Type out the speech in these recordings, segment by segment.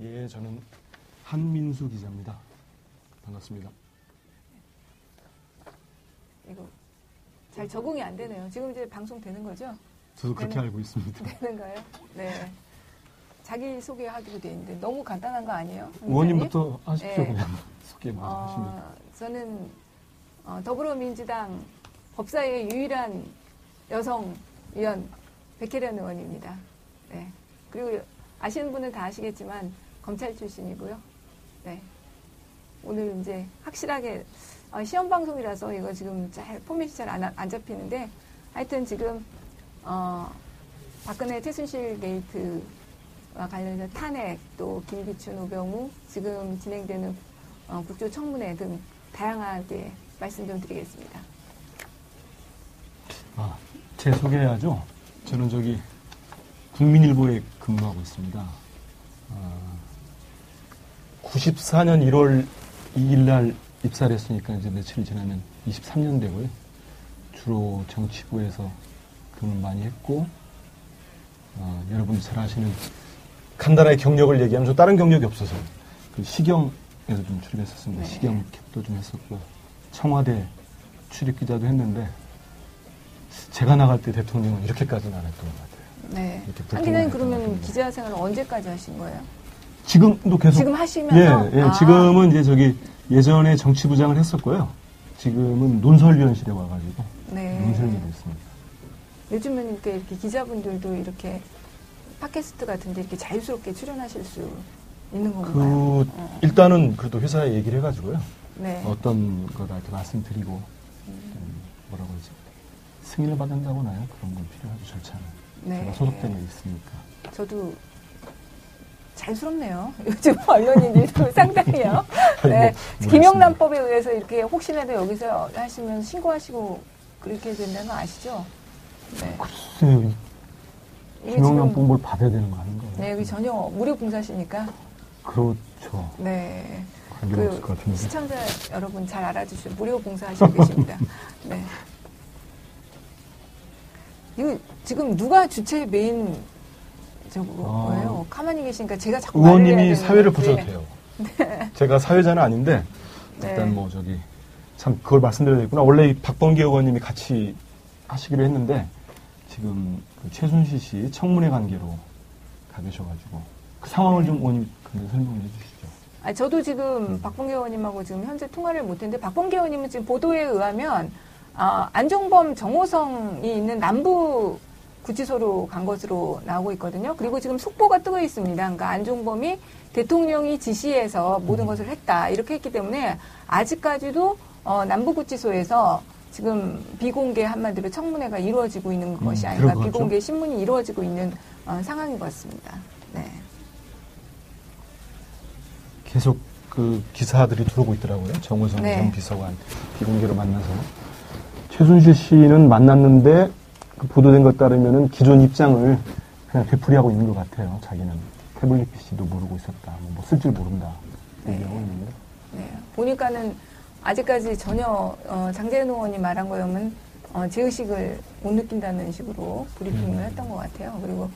예, 저는 한민수 기자입니다. 반갑습니다. 이거 잘 적응이 안 되네요. 지금 이제 방송 되는 거죠? 저도 그렇게 알고 있습니다. 되는가요? 네. 자기소개하기로 돼 있는데 너무 간단한 거 아니에요? 원인부터 하십시오. 네. 그냥 소개만 하십니다. 저는 더불어민주당 법사위의 유일한 여성 위원 백혜련 의원입니다. 네. 그리고 아시는 분은 다 아시겠지만 검찰 출신이고요. 네. 오늘 이제 확실하게 시험 방송이라서 이거 지금 잘 포맷이 잘 안 잡히는데 하여튼 지금 박근혜 최순실 게이트와 관련해서 탄핵 또 김기춘 우병우 지금 진행되는 국조 청문회 등 다양하게 말씀 좀 드리겠습니다. 아, 제 소개해야죠. 저는 저기 국민일보에 근무하고 있습니다. 94년 1월 2일 날 입사를 했으니까 이제 며칠 지나면 23년 되고요. 주로 정치부에서 근무 많이 했고, 여러분이 잘 아시는 간단하게 경력을 얘기하면 저 다른 경력이 없어서 그 시경에도 좀 출입했었습니다. 네. 시경 캡도 좀 했었고, 청와대 출입기자도 했는데, 제가 나갈 때 대통령은 이렇게까지는 안 했던 것 같아요. 네. 한 기자님 그러면 기자 생활을 언제까지 하신 거예요? 지금도 계속. 지금 하시면서? 예, 예. 아. 지금은 이제 저기 예전에 정치부장을 했었고요. 지금은 논설위원실에 와가지고. 네. 논설위원실에 있습니다. 요즘은 이렇게 기자분들도 이렇게 팟캐스트 같은데 이렇게 자유스럽게 출연하실 수 있는 건가요? 일단은 그래도 회사에 얘기를 해가지고요. 네. 어떤 거다 이렇게 말씀드리고, 뭐라고 하지? 승인을 받는다고나요? 그런 건 필요하죠, 절차는. 네. 제가 소속된 게 있으니까. 저도 자연스럽네요. 요즘 언론인들도 상당히요. 네. 김영란법에 의해서 이렇게 혹시라도 여기서 하시면 신고하시고 그렇게 된다는 거 아시죠? 네. 글쎄요. 김영란법 뭘 받아야 되는 거 아닌가요? 네, 여기 전혀 무료 봉사시니까. 그렇죠. 네. 그 시청자 여러분 잘 알아주시고 무료 봉사하시고 계십니다. 네. 이거 지금 누가 주체 메인 저거예요? 가만히 계시니까 제가 자꾸 의원님이 사회를 보셔도 돼요. 네. 제가 사회자는 아닌데 일단 네. 뭐 저기 참 그걸 말씀드려야 되겠구나. 원래 박범계 의원님이 같이 하시기로 했는데 지금 그 최순실 씨 청문회 관계로 가 계셔가지고 그 상황을 네. 좀 의원님 설명해 주시죠. 아, 저도 지금 박범계 의원님하고 지금 현재 통화를 못했는데 박범계 의원님은 지금 보도에 의하면 안종범 정호성이 있는 남부 구치소로 간 것으로 나오고 있거든요. 그리고 지금 속보가 뜨고 있습니다. 그러니까 안종범이 대통령이 지시해서 모든 것을 했다. 이렇게 했기 때문에 아직까지도 남부 구치소에서 지금 비공개 한마디로 청문회가 이루어지고 있는 것이 아니라 비공개 신문이 이루어지고 있는 상황인 것 같습니다. 네. 계속 그 기사들이 들어오고 있더라고요. 정호성 네. 전 비서관 비공개로 만나서. 최순실 씨는 만났는데 그 보도된 것 따르면은 기존 입장을 그냥 되풀이하고 있는 것 같아요. 자기는 태블릿 PC도 모르고 있었다. 뭐 쓸 줄 모른다. 네. 있는데. 네. 보니까는 아직까지 전혀 장재현 의원이 말한 거면 제의식을 못 느낀다는 식으로 브리핑을 했던 것 같아요. 그리고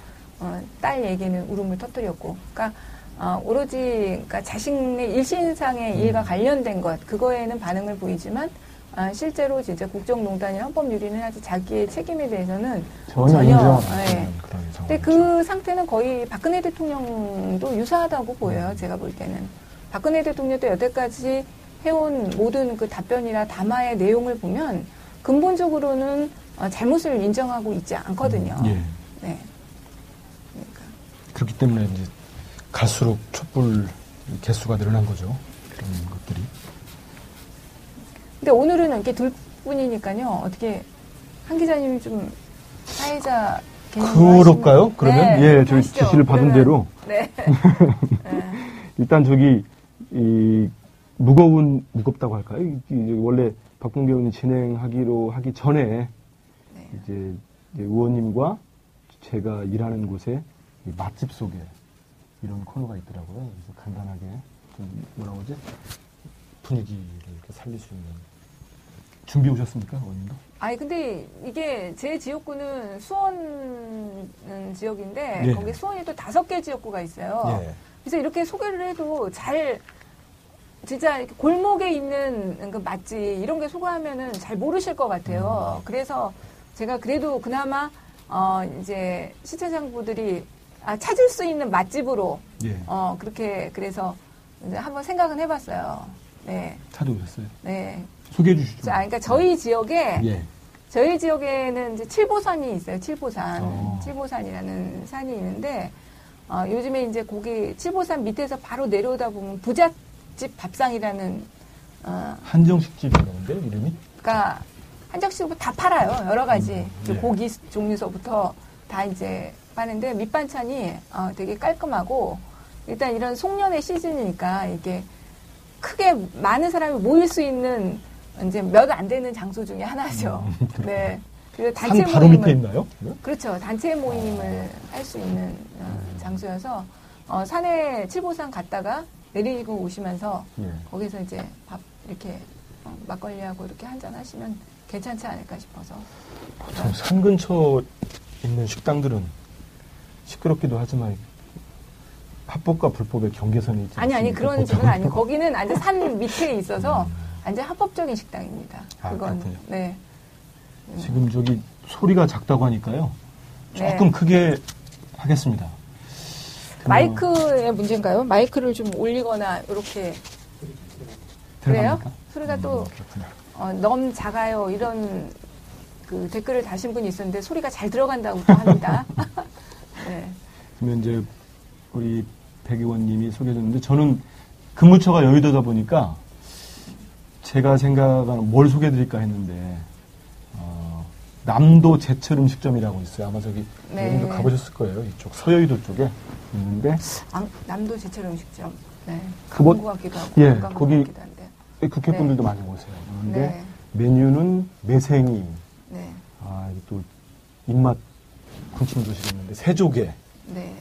딸 얘기는 울음을 터뜨렸고, 그러니까 오로지 그러니까 자신의 일신상의 일과 관련된 것 그거에는 반응을 보이지만. 실제로 진짜 국정농단이 헌법유린을 하지 자기의 책임에 대해서는 전혀 네. 근데 그 상태는 거의 박근혜 대통령도 유사하다고 보여요. 제가 볼 때는 박근혜 대통령도 여태까지 해온 모든 그 답변이나 담화의 내용을 보면 근본적으로는 잘못을 인정하고 있지 않거든요. 예. 네. 그러니까. 그렇기 때문에 이제 갈수록 촛불 개수가 늘어난 거죠. 그런 것들이. 근데 오늘은 이렇게 둘 뿐이니까요. 어떻게 한 기자님이 좀 사회자 개념으로 그럴까요? 하시면... 그러면 네, 예, 저희 하시죠. 지시를 받은 그러면... 대로. 네. 일단 저기 이 무겁다고 할까요? 이 원래 박범계 의원이 진행하기로 하기 전에 네. 이제 의원님과 제가 일하는 곳에 맛집 속에 이런 코너가 있더라고요. 그래서 간단하게 좀 뭐라고 하지? 분위기를 이렇게 살릴 수 있는. 준비 오셨습니까, 의원님도? 아니, 근데 이게 제 지역구는 수원 지역인데 예. 거기 수원이 또 5개 지역구가 있어요. 예. 그래서 이렇게 소개를 해도 잘 진짜 이렇게 골목에 있는 그 맛집 이런 게 소개하면은 잘 모르실 것 같아요. 그래서 제가 그래도 그나마 이제 시청자분들이 찾을 수 있는 맛집으로 예. 그렇게 그래서 이제 한번 생각은 해봤어요. 네. 찾아오셨어요? 네. 소개해 주시죠. 자, 그러니까 저희 지역에 예. 저희 지역에는 이제 칠보산이 있어요. 칠보산, 칠보산이라는 산이 있는데 요즘에 이제 거기 칠보산 밑에서 바로 내려오다 보면 부잣집 밥상이라는 한정식집이라는데 이름이? 그러니까 한정식으로 다 팔아요. 여러 가지 예. 고기 종류서부터 다 이제 파는데 밑반찬이 되게 깔끔하고 일단 이런 송년회 시즌이니까 이게 크게 많은 사람이 모일 수 있는 이제 몇 안 되는 장소 중에 하나죠. 네. 그래서 단체 모임을 바로 밑에 있나요? 그렇죠. 단체 모임을 할 수 있는 장소여서 산에 칠보산 갔다가 내리고 오시면서 예. 거기서 이제 밥 이렇게 막걸리하고 이렇게 한잔 하시면 괜찮지 않을까 싶어서. 보통 산 근처 있는 식당들은 시끄럽기도 하지만. 합법과 불법의 경계선이 있죠. 아니 그런 집은 아니에요. 거기는 완전 산 밑에 있어서 완전 합법적인 식당입니다. 그건 그렇군요. 네. 지금 저기 소리가 작다고 하니까요. 조금 네. 크게 하겠습니다. 마이크의 문제인가요? 마이크를 좀 올리거나 이렇게 들어갑니까? 그래요? 소리가 또 너무 작아요. 이런 그 댓글을 다신 분이 있었는데 소리가 잘 들어간다고 합니다. 네. 그러면 이제 우리 백 의원님이 소개해줬는데 저는 근무처가 여의도다 보니까 제가 생각하는 뭘 소개해드릴까 했는데 남도 제철 음식점이라고 있어요. 아마 저기 여의도 네. 가보셨을 거예요. 이쪽 서여의도 쪽에 있는데 남도 제철 음식점. 네. 가본 것 같기도 하고. 예, 거기 국회분들도 네. 많이 오세요. 그런데 네. 메뉴는 매생이. 네. 또 입맛 군침 도시겠는데 새조개. 네.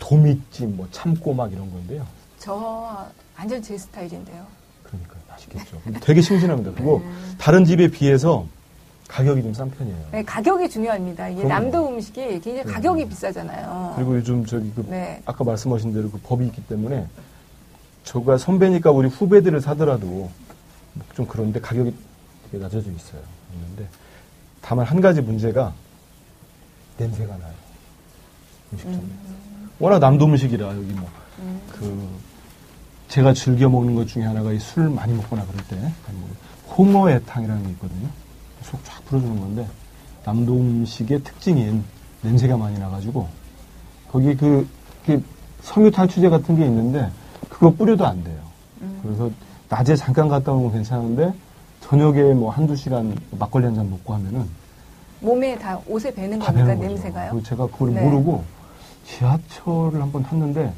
도미찜, 뭐 참꼬막 이런 건데요. 저 완전 제 스타일인데요. 그러니까요. 맛있겠죠. 되게 싱싱합니다. 그리고 다른 집에 비해서 가격이 좀 싼 편이에요. 네, 가격이 중요합니다. 이게 남도 음식이 굉장히 그럼요. 가격이 비싸잖아요. 그리고 요즘 저기 네. 아까 말씀하신 대로 그 법이 있기 때문에 저가 선배니까 우리 후배들을 사더라도 좀 그런데 가격이 되게 낮아져 있어요. 있는데 다만 한 가지 문제가 냄새가 나요. 음식점에서. 워낙 남도 음식이라 여기 뭐 제가 즐겨 먹는 것 중에 하나가 이 술 많이 먹거나 그럴 때 홍어애탕이라는 게 있거든요. 속 쫙 풀어주는 건데 남도 음식의 특징인 냄새가 많이 나가지고 거기 그 섬유탈 취제 같은 게 있는데 그거 뿌려도 안 돼요. 그래서 낮에 잠깐 갔다 오는 건 괜찮은데 저녁에 뭐 한두 시간 막걸리 한 잔 먹고 하면은 몸에 다 옷에 배는 다 겁니까? 냄새가요? 제가 그걸 네. 모르고 지하철을 한번 탔는데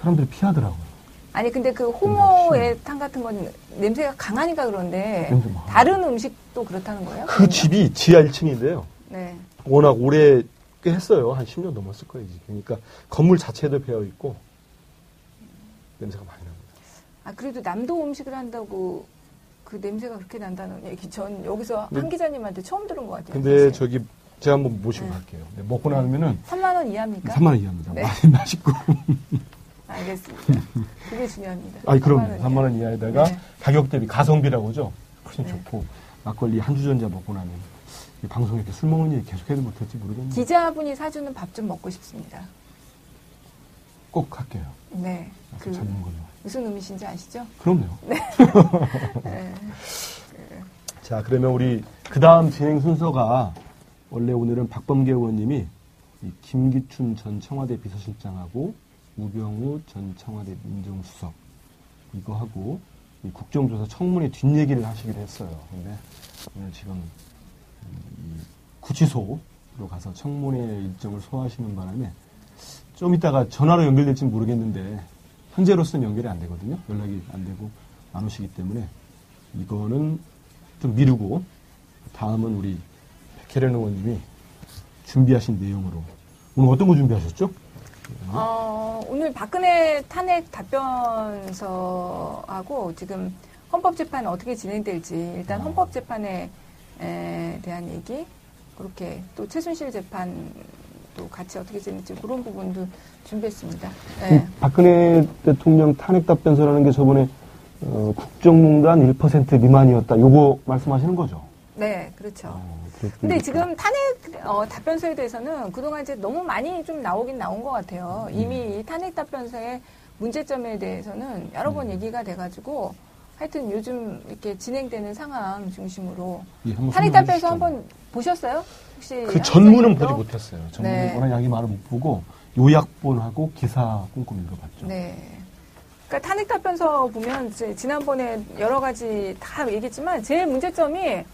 사람들이 피하더라고요. 아니 근데 그 홍어애탕 같은 건 냄새가 강하니까 그런데 다른 음식도 그렇다는 거예요? 그 그러면? 집이 지하 1층인데요. 네. 워낙 오래 꽤 했어요. 한 10년 넘었을 거예요. 그러니까 건물 자체도 배어있고 냄새가 많이 납니다. 아 그래도 남도 음식을 한다고 그 냄새가 그렇게 난다는 얘기 전 여기서 한 기자님한테 처음 들은 것 같아요. 근데 사실. 저기 제가 한번 모시고 네. 갈게요. 네, 먹고 나면은 3만원 이하입니까? 3만원 이하입니다. 네. 많이 맛있고. 알겠습니다. 그게 중요합니다. 아니, 그럼요. 3만원 이하에다가 네. 가격 대비 가성비라고 하죠. 훨씬 네. 좋고. 막걸리 한주전자 먹고 나면 방송에 이렇게 술 먹는 얘기 계속해도 못할지 모르겠네요. 기자분이 사주는 밥 좀 먹고 싶습니다. 꼭 할게요. 네. 그 걸로. 무슨 의미인지 아시죠? 그럼요. 네. 네. 자, 그러면 우리 그 다음 진행 순서가 원래 오늘은 박범계 의원님이 김기춘 전 청와대 비서실장하고 우병우 전 청와대 민정수석 이거 하고 이 국정조사 청문회 뒷얘기를 하시기로 했어요. 근데 오늘 지금 구치소로 가서 청문회 일정을 소화하시는 바람에 좀 이따가 전화로 연결될지 모르겠는데 현재로서는 연결이 안 되거든요. 연락이 안 되고 안 오시기 때문에 이거는 좀 미루고 다음은 우리 백혜련 의원님이 준비하신 내용으로 오늘 어떤 거 준비하셨죠? 오늘 박근혜 탄핵 답변서하고 지금 헌법재판 어떻게 진행될지 일단 헌법재판에 대한 얘기 그렇게 또 최순실 재판 또 같이 어떻게 되는지 그런 부분도 준비했습니다. 네. 박근혜 대통령 탄핵 답변서라는 게 저번에 국정농단 1% 미만이었다. 요거 말씀하시는 거죠? 네, 그렇죠. 근데 지금 탄핵 답변서에 대해서는 그동안 이제 너무 많이 좀 나오긴 나온 것 같아요. 이미 이 탄핵 답변서의 문제점에 대해서는 여러 번 얘기가 돼가지고 하여튼 요즘 이렇게 진행되는 상황 중심으로 탄핵 답변서 한번 보셨어요? 혹시 그 전문은 보지 못했어요. 전문은 네. 워낙 양이 많아 못 보고 요약본하고 기사 꼼꼼히 읽어봤죠. 네. 그러니까 탄핵 답변서 보면 지난번에 여러 가지 다 얘기했지만 제일 문제점이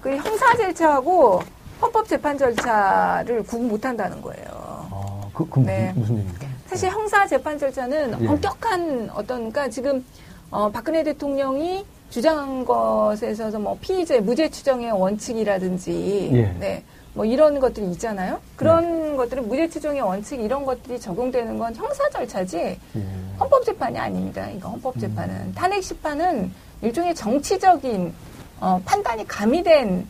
그 형사 절차하고 헌법 재판 절차를 구분 못한다는 거예요. 아, 네. 무슨 얘기입니까? 사실 형사 재판 절차는 예. 엄격한 어떤, 그러니까 지금 박근혜 대통령이 주장한 것에 있어서 뭐 피의자 무죄 추정의 원칙이라든지, 예. 네, 뭐 이런 것들이 있잖아요. 그런 예. 것들은 무죄 추정의 원칙 이런 것들이 적용되는 건 형사 절차지 예. 헌법 재판이 아닙니다. 이거 헌법 재판은 탄핵 심판은 일종의 정치적인 판단이 가미된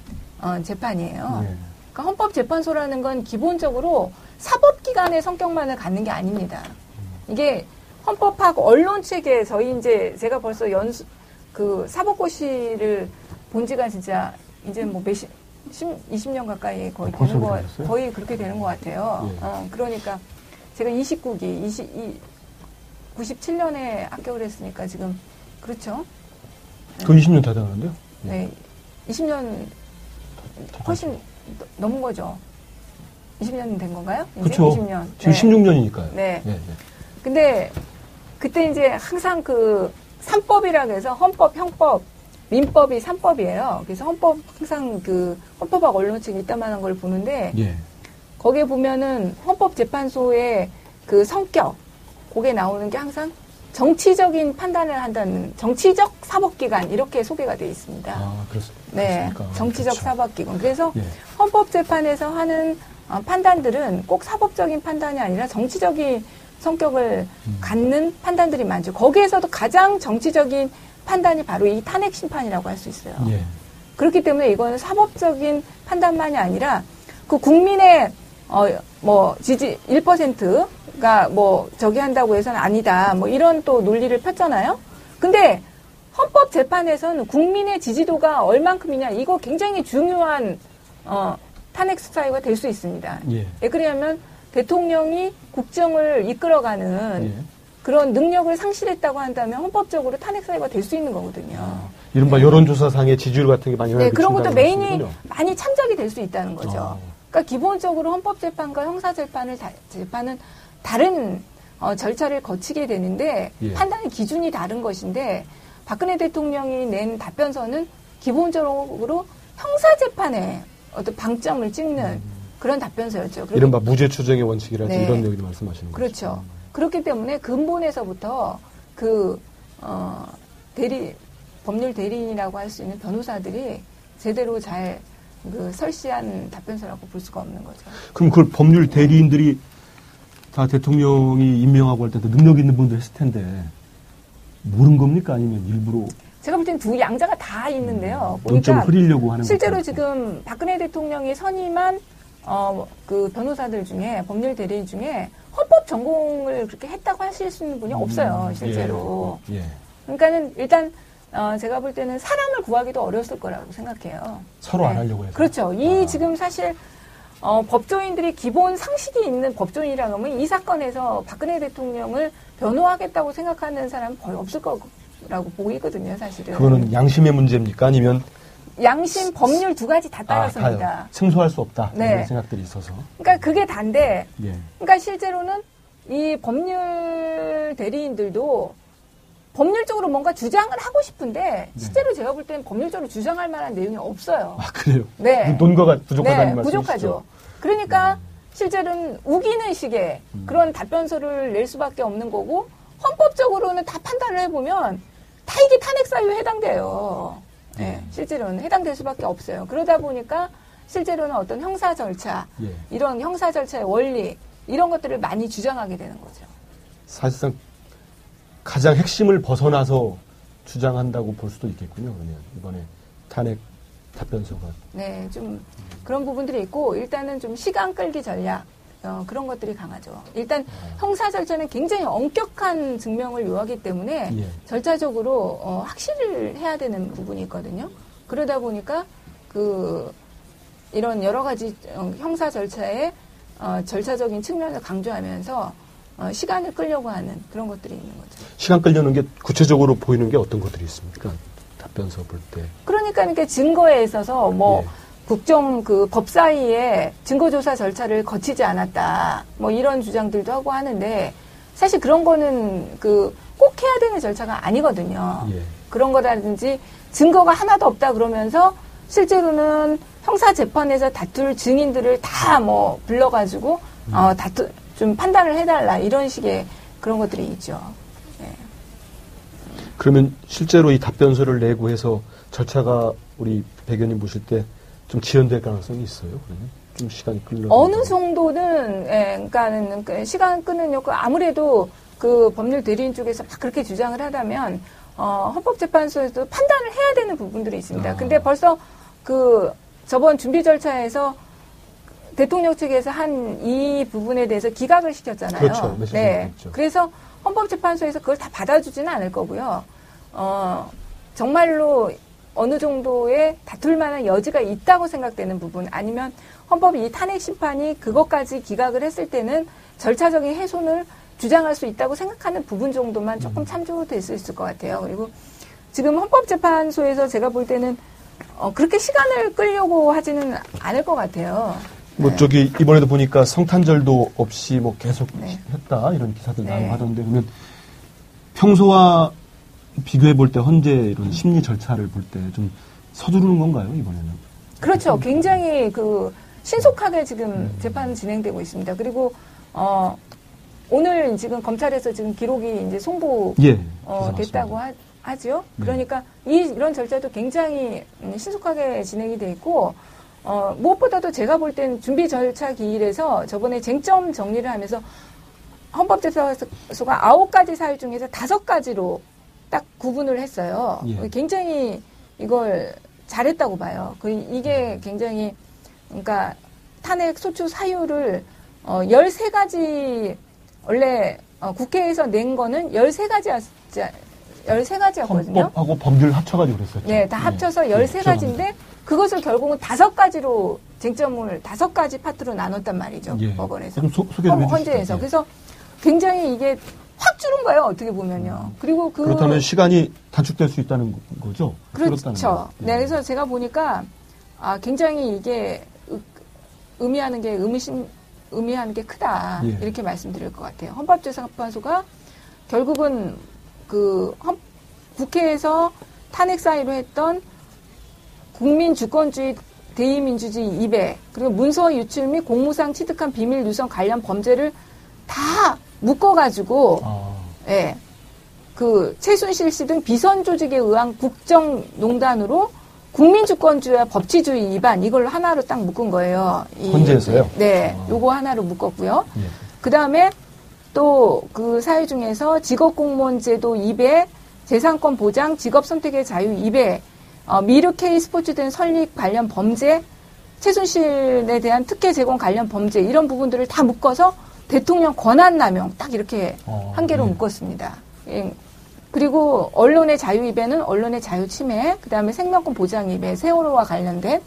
재판이에요. 네. 그러니까 헌법재판소라는 건 기본적으로 사법기관의 성격만을 갖는 게 아닙니다. 이게 헌법하고 언론 체계, 저희 이제 제가 벌써 그 사법고시를 본 지가 진짜 이제 뭐 20년 가까이 거의 되는 거의 그렇게 되는 것 같아요. 네. 그러니까 제가 97년에 합격을 했으니까 지금, 그렇죠? 그 20년 다 되는데요? 네, 20년 훨씬 넘은 거죠. 20년 된 건가요? 이제 그렇죠. 20년. 지금 네. 16년이니까요. 네. 네, 네. 근데 그때 이제 항상 그 3법이라고 해서 헌법, 형법, 민법이 3법이에요. 그래서 헌법 항상 그 헌법학 언론책 이따만한 걸 보는데 예. 거기에 보면은 헌법재판소의 그 성격 거기에 나오는 게 항상 정치적인 판단을 한다는 정치적 사법기관 이렇게 소개가 되어 있습니다. 아, 그렇습니까? 네, 정치적 그렇죠. 사법기관. 그래서 예. 헌법재판에서 하는 판단들은 꼭 사법적인 판단이 아니라 정치적인 성격을 갖는 판단들이 많죠. 거기에서도 가장 정치적인 판단이 바로 이 탄핵 심판이라고 할 수 있어요. 예. 그렇기 때문에 이거는 사법적인 판단만이 아니라 그 국민의 뭐 지지 1%. 가 뭐 저기 한다고 해서는 아니다. 뭐 이런 또 논리를 폈잖아요. 근데 헌법 재판에서는 국민의 지지도가 얼만큼이냐 이거 굉장히 중요한 탄핵 수사유가 될 수 있습니다. 예. 왜 그러냐면 대통령이 국정을 이끌어가는 예. 그런 능력을 상실했다고 한다면 헌법적으로 탄핵 사유가 될 수 있는 거거든요. 아, 이른바 네. 여론조사상의 지지율 같은 게 많이 영향을 미친다는 말씀이군요. 네, 그런 것도 많이 참작이 될 수 있다는 거죠. 그러니까 기본적으로 헌법 재판과 형사 재판은 다른 절차를 거치게 되는데 예. 판단의 기준이 다른 것인데 박근혜 대통령이 낸 답변서는 기본적으로 형사재판에 어떤 방점을 찍는 그런 답변서였죠. 이른바 무죄 추정의 원칙이라든지 네. 이런 얘기도 말씀하시는 거죠. 그렇죠. 그렇기 때문에 근본에서부터 그 법률 대리인이라고 할 수 있는 변호사들이 제대로 잘 그 설시한 답변서라고 볼 수가 없는 거죠. 그럼 그걸 법률 대리인들이 다 대통령이 임명하고 할 때도 능력 있는 분들 했을 텐데 모른 겁니까? 아니면 일부러? 제가 볼 때는 두 양자가 다 있는데요. 보니까 눈 좀 흐리려고 하는 실제로 것도 지금 박근혜 대통령이 선임한 그 변호사들 중에 법률 대리인 중에 헌법 전공을 그렇게 했다고 하실 수 있는 분이 없어요. 실제로. 예. 예. 그러니까는 일단 제가 볼 때는 사람을 구하기도 어려웠을 거라고 생각해요. 서로 네. 안 하려고 해서. 그렇죠. 이 지금 사실 법조인들이 기본 상식이 있는 법조인이라고 하면 이 사건에서 박근혜 대통령을 변호하겠다고 생각하는 사람은 거의 없을 거라고 보이거든요, 사실은. 그거는 양심의 문제입니까? 아니면? 양심, 법률 두 가지 다 따랐습니다. 승소할 수 없다. 네. 이런 생각들이 있어서. 그러니까 그게 다인데, 예. 그러니까 실제로는 이 법률 대리인들도 법률적으로 뭔가 주장을 하고 싶은데 실제로 네. 제가 볼 때는 법률적으로 주장할 만한 내용이 없어요. 아 그래요? 네. 논거가 부족하다는 네, 말씀이시죠? 부족하죠. 그러니까 실제로는 우기는 식의 그런 답변서를 낼 수밖에 없는 거고 헌법적으로는 다 판단을 해보면 다 이게 탄핵 사유에 해당돼요. 네. 네. 실제로는 해당될 수밖에 없어요. 그러다 보니까 실제로는 어떤 형사 절차, 예. 이런 형사 절차의 원리 이런 것들을 많이 주장하게 되는 거죠. 사실상 가장 핵심을 벗어나서 주장한다고 볼 수도 있겠군요. 그러면 이번에 탄핵 답변서가. 네, 좀 그런 부분들이 있고 일단은 좀 시간 끌기 전략 그런 것들이 강하죠. 일단 형사 절차는 굉장히 엄격한 증명을 요하기 때문에 예. 절차적으로 확실을 해야 되는 부분이 있거든요. 그러다 보니까 이런 여러 가지 형사 절차의 절차적인 측면을 강조하면서 시간을 끌려고 하는 그런 것들이 있는 거죠. 시간 끌려는 게 구체적으로 보이는 게 어떤 것들이 있습니까? 답변서 볼 때. 그러니까 증거에 있어서 뭐 예. 국정 법 사이에 증거조사 절차를 거치지 않았다. 뭐 이런 주장들도 하고 하는데 사실 그런 거는 꼭 해야 되는 절차가 아니거든요. 예. 그런 거라든지 증거가 하나도 없다 그러면서 실제로는 형사 재판에서 다툴 증인들을 다 뭐 불러가지고 좀 판단을 해달라 이런 식의 그런 것들이 있죠. 예. 그러면 실제로 이 답변서를 내고 해서 절차가 우리 백 의원님 보실 때 좀 지연될 가능성이 있어요. 그러면 좀 시간이 끌려. 어느 정도는 그러니까는 시간 끄는 요건 아무래도 법률 대리인 쪽에서 막 그렇게 주장을 하다면 헌법재판소에서도 판단을 해야 되는 부분들이 있습니다. 근데 벌써 저번 준비 절차에서 대통령 측에서 한 이 부분에 대해서 기각을 시켰잖아요. 그렇죠. 네. 그래서 헌법재판소에서 그걸 다 받아주지는 않을 거고요. 정말로 어느 정도의 다툴 만한 여지가 있다고 생각되는 부분 아니면 헌법이 이 탄핵 심판이 그것까지 기각을 했을 때는 절차적인 훼손을 주장할 수 있다고 생각하는 부분 정도만 조금 참조될 수 있을 것 같아요. 그리고 지금 헌법재판소에서 제가 볼 때는 그렇게 시간을 끌려고 하지는 않을 것 같아요. 뭐 네. 이번에도 보니까 성탄절도 없이 뭐 계속 네. 했다 이런 기사들 나오고 네. 하던데 그러면 평소와 비교해 볼 때 헌재 이런 심리 절차를 볼 때 좀 서두르는 건가요 이번에는? 그렇죠. 굉장히 신속하게 지금 재판 진행되고 있습니다. 그리고 오늘 지금 검찰에서 지금 기록이 이제 송부 됐다고 하죠. 네. 그러니까 이런 절차도 굉장히 신속하게 진행이 돼 있고 무엇보다도 제가 볼 땐 준비 절차 기일에서 저번에 쟁점 정리를 하면서 헌법재판소가 9가지 사유 중에서 5가지로 딱 구분을 했어요. 예. 굉장히 이걸 잘했다고 봐요. 이게 굉장히 그러니까 탄핵 소추 사유를 13가지 원래 국회에서 낸 거는 13가지였거든요. 헌법하고 법률 합쳐가지고 그랬었죠. 네, 다 합쳐서 13가지인데 그것을 결국은 5가지로 쟁점을 5가지 파트로 나눴단 말이죠. 예. 법원에서. 헌재에서. 예. 그래서 굉장히 이게 확 줄은 거예요. 어떻게 보면요. 그리고 그렇다면 시간이 단축될 수 있다는 거죠. 그렇죠. 네, 그래서 제가 보니까 굉장히 이게 의미하는 게 크다. 예. 이렇게 말씀드릴 것 같아요. 헌법재판소가 결국은 국회에서 탄핵 사유로 했던 국민주권주의 대의민주주의 2배 그리고 문서 유출 및 공무상 취득한 비밀 유선 관련 범죄를 다 묶어가지고 예, 최순실 씨 등 비선 조직에 의한 국정농단으로 국민주권주의와 법치주의 위반 이걸 하나로 딱 묶은 거예요. 헌재에서요? 네, 요거 하나로 묶었고요. 예. 그다음에 또 사유 중에서 직업공무원제도 2배, 재산권 보장, 직업선택의 자유 2배, 미르 K스포츠 등 설립 관련 범죄, 최순실에 대한 특혜 제공 관련 범죄 이런 부분들을 다 묶어서 대통령 권한남용 딱 이렇게 한 개로 묶었습니다. 예. 그리고 언론의 자유 위배는 언론의 자유 침해, 그 다음에 생명권 보장 위배, 세월호와 관련된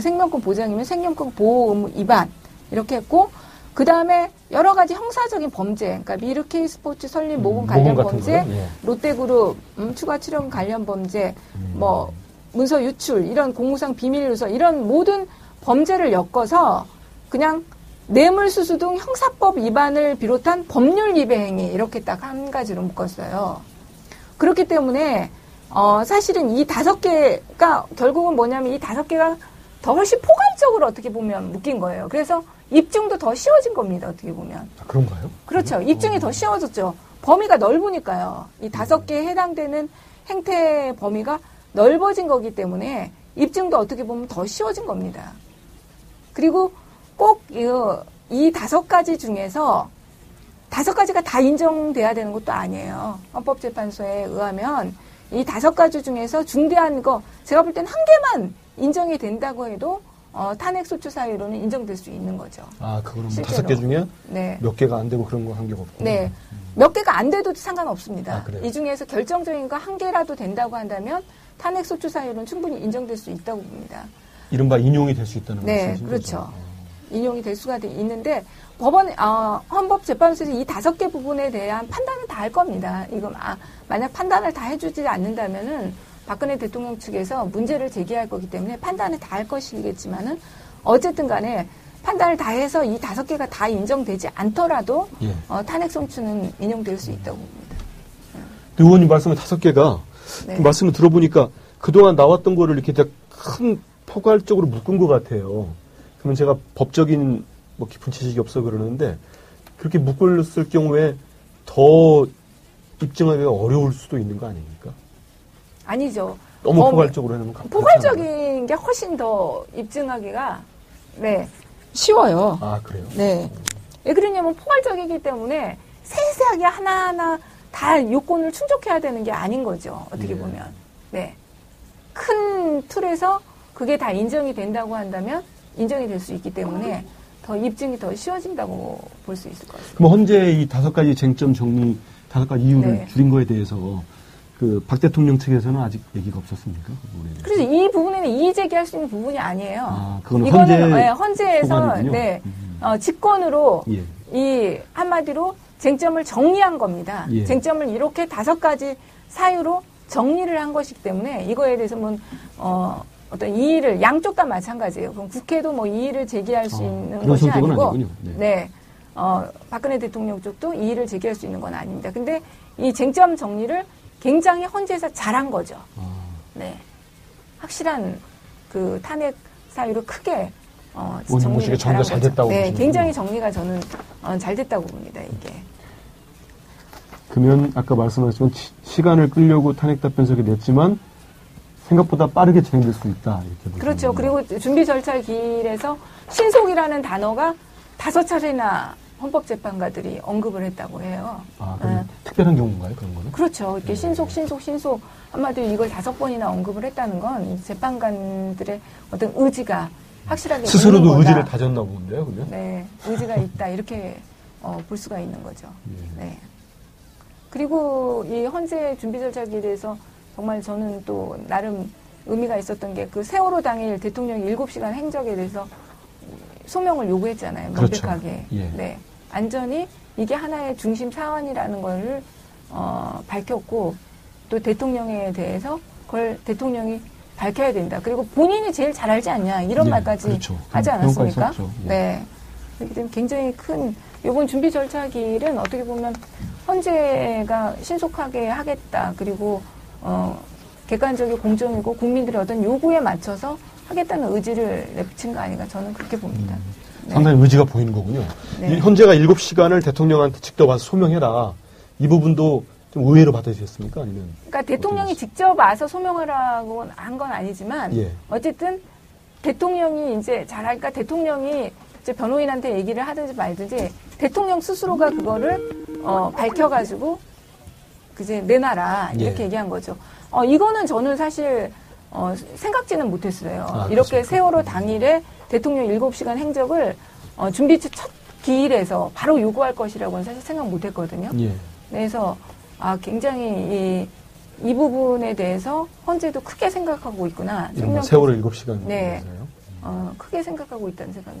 생명권 보장 위배, 생명권 보호 의무 위반 이렇게 했고 그 다음에 여러 가지 형사적인 범죄, 그러니까 미르 K스포츠 설립 모금 관련 범죄, 예. 롯데그룹 추가 출연 관련 범죄, 뭐 문서 유출 이런 공무상 비밀 유서 이런 모든 범죄를 엮어서 그냥 뇌물수수 등 형사법 위반을 비롯한 법률 위배 행위 이렇게 딱 한 가지로 묶었어요. 그렇기 때문에 사실은 이 5개가 결국은 뭐냐면 이 5개가 더 훨씬 포괄적으로 어떻게 보면 묶인 거예요. 그래서 입증도 더 쉬워진 겁니다. 어떻게 보면. 아, 그런가요? 그렇죠. 입증이 더 쉬워졌죠. 범위가 넓으니까요. 이 5개에 해당되는 행태의 범위가 넓어진 거기 때문에 입증도 어떻게 보면 더 쉬워진 겁니다. 그리고 꼭 이 5가지 중에서 5가지가 다 인정돼야 되는 것도 아니에요. 헌법재판소에 의하면 이 5가지 중에서 중대한 거 제가 볼 때는 한 개만 인정이 된다고 해도 탄핵소추 사유로는 인정될 수 있는 거죠. 아, 그거는 뭐 5개 중에 네. 몇 개가 안 되고 그런 건 관계가 없고. 네. 몇 개가 안 돼도 상관없습니다. 아, 이 중에서 결정적인 거 한 개라도 된다고 한다면 탄핵소추 사유로는 충분히 인정될 수 있다고 봅니다. 이른바 인용이 될 수 있다는 네, 말씀이죠. 네, 그렇죠. 인용이 될 수가 있는데 법원, 헌법재판소에서 이 5개 부분에 대한 판단은 다 할 겁니다. 이거 만약 판단을 다 해주지 않는다면은 박근혜 대통령 측에서 문제를 제기할 거기 때문에 판단을 다 할 것이겠지만은 어쨌든 간에 판단을 다 해서 이 5개가 다 인정되지 않더라도 예. 탄핵소추는 인용될 수 있다고 봅니다. 의원님 말씀은 5개가 네. 말씀을 들어보니까 그동안 나왔던 거를 이렇게 큰 포괄적으로 묶은 것 같아요. 그러면 제가 법적인 뭐 깊은 지식이 없어 그러는데 그렇게 묶었을 경우에 더 입증하기가 어려울 수도 있는 거 아닙니까? 아니죠. 너무 포괄적으로 해놓으면 포괄적인 게 훨씬 더 입증하기가 네 쉬워요. 아 그래요? 네. 왜 그러냐면 포괄적이기 때문에 세세하게 하나하나 다 요건을 충족해야 되는 게 아닌 거죠. 어떻게 예. 보면 네 큰 틀에서 그게 다 인정이 된다고 한다면 인정이 될 수 있기 때문에 더 입증이 더 쉬워진다고 볼 수 있을 것 같습니다. 그럼 현재 이 5가지 쟁점 정리 5가지 이유를 네. 줄인 거에 대해서 그 박 대통령 측에서는 아직 얘기가 없었습니까? 그래서 이 부분에는 이의 제기할 수 있는 부분이 아니에요. 아, 그건 이거는 헌재에서 네, 네 직권으로 예. 이 한마디로 쟁점을 정리한 겁니다. 예. 쟁점을 이렇게 5가지 사유로 정리를 한 것이기 때문에 이거에 대해서는 어떤 이의를 양쪽 다 마찬가지예요. 그럼 국회도 뭐 이의를 제기할 수 있는 것이 아니고, 네. 네, 박근혜 대통령 쪽도 이의를 제기할 수 있는 건 아닙니다. 근데 이 쟁점 정리를 굉장히 헌재에서 잘한 거죠. 네, 확실한 그 탄핵 사유로 크게 정리가 잘 됐다고. 네, 굉장히 정리가 저는 잘 됐다고 봅니다. 이게. 그러면 아까 말씀하셨지만 시간을 끌려고 탄핵 답변서를 냈지만. 생각보다 빠르게 진행될 수 있다. 이렇게 그렇죠. 그리고 준비 절차 길에서 신속이라는 단어가 5차례나 헌법재판가들이 언급을 했다고 해요. 아, 그럼 네. 특별한 경우인가요? 그런 거는? 그렇죠. 이렇게 네. 신속. 한마디로 이걸 5번이나 언급을 했다는 건 재판관들의 어떤 의지가 확실하게 스스로도 있는 의지를 다졌나 보는데요. 그러면? 네. 의지가 있다. 이렇게 볼 수가 있는 거죠. 예. 네. 그리고 이 헌재 준비 절차 길에서 정말 저는 또 나름 의미가 있었던 게 그 세월호 당일 대통령이 7시간 행적에 대해서 소명을 요구했잖아요. 명백하게. 그렇죠. 예. 네. 안전이 이게 하나의 중심 사안이라는 걸 밝혔고 또 대통령에 대해서 그걸 대통령이 밝혀야 된다. 그리고 본인이 제일 잘 알지 않냐 이런 예. 말까지 그렇죠. 하지 않았습니까? 예. 네. 그렇기 때문에 굉장히 큰 이번 준비 절차 길은 어떻게 보면 헌재가 신속하게 하겠다. 그리고 객관적이고 공정이고 국민들의 어떤 요구에 맞춰서 하겠다는 의지를 내비친 거 아닌가 저는 그렇게 봅니다. 네. 상당히 의지가 보이는 거군요. 네. 현재가 7시간을 대통령한테 직접 와서 소명해라. 이 부분도 좀 의외로 받아주셨습니까? 아니면? 그러니까 대통령이 직접 와서 소명하라고 한 건 아니지만 예. 어쨌든 대통령이 이제 잘할까 대통령이 이제 변호인한테 얘기를 하든지 말든지 대통령 스스로가 그거를 밝혀가지고 이제 내놔라 이렇게 예. 얘기한 거죠. 이거는 저는 사실 생각지는 못했어요. 이렇게 그렇습니까? 세월호 당일에 대통령 7시간 행적을 준비처 첫 기일에서 바로 요구할 것이라고는 사실 생각 못했거든요. 예. 그래서 굉장히 이 부분에 대해서 헌재도 크게 생각하고 있구나. 세월호 7시간 네, 크게 생각하고 있다는 생각이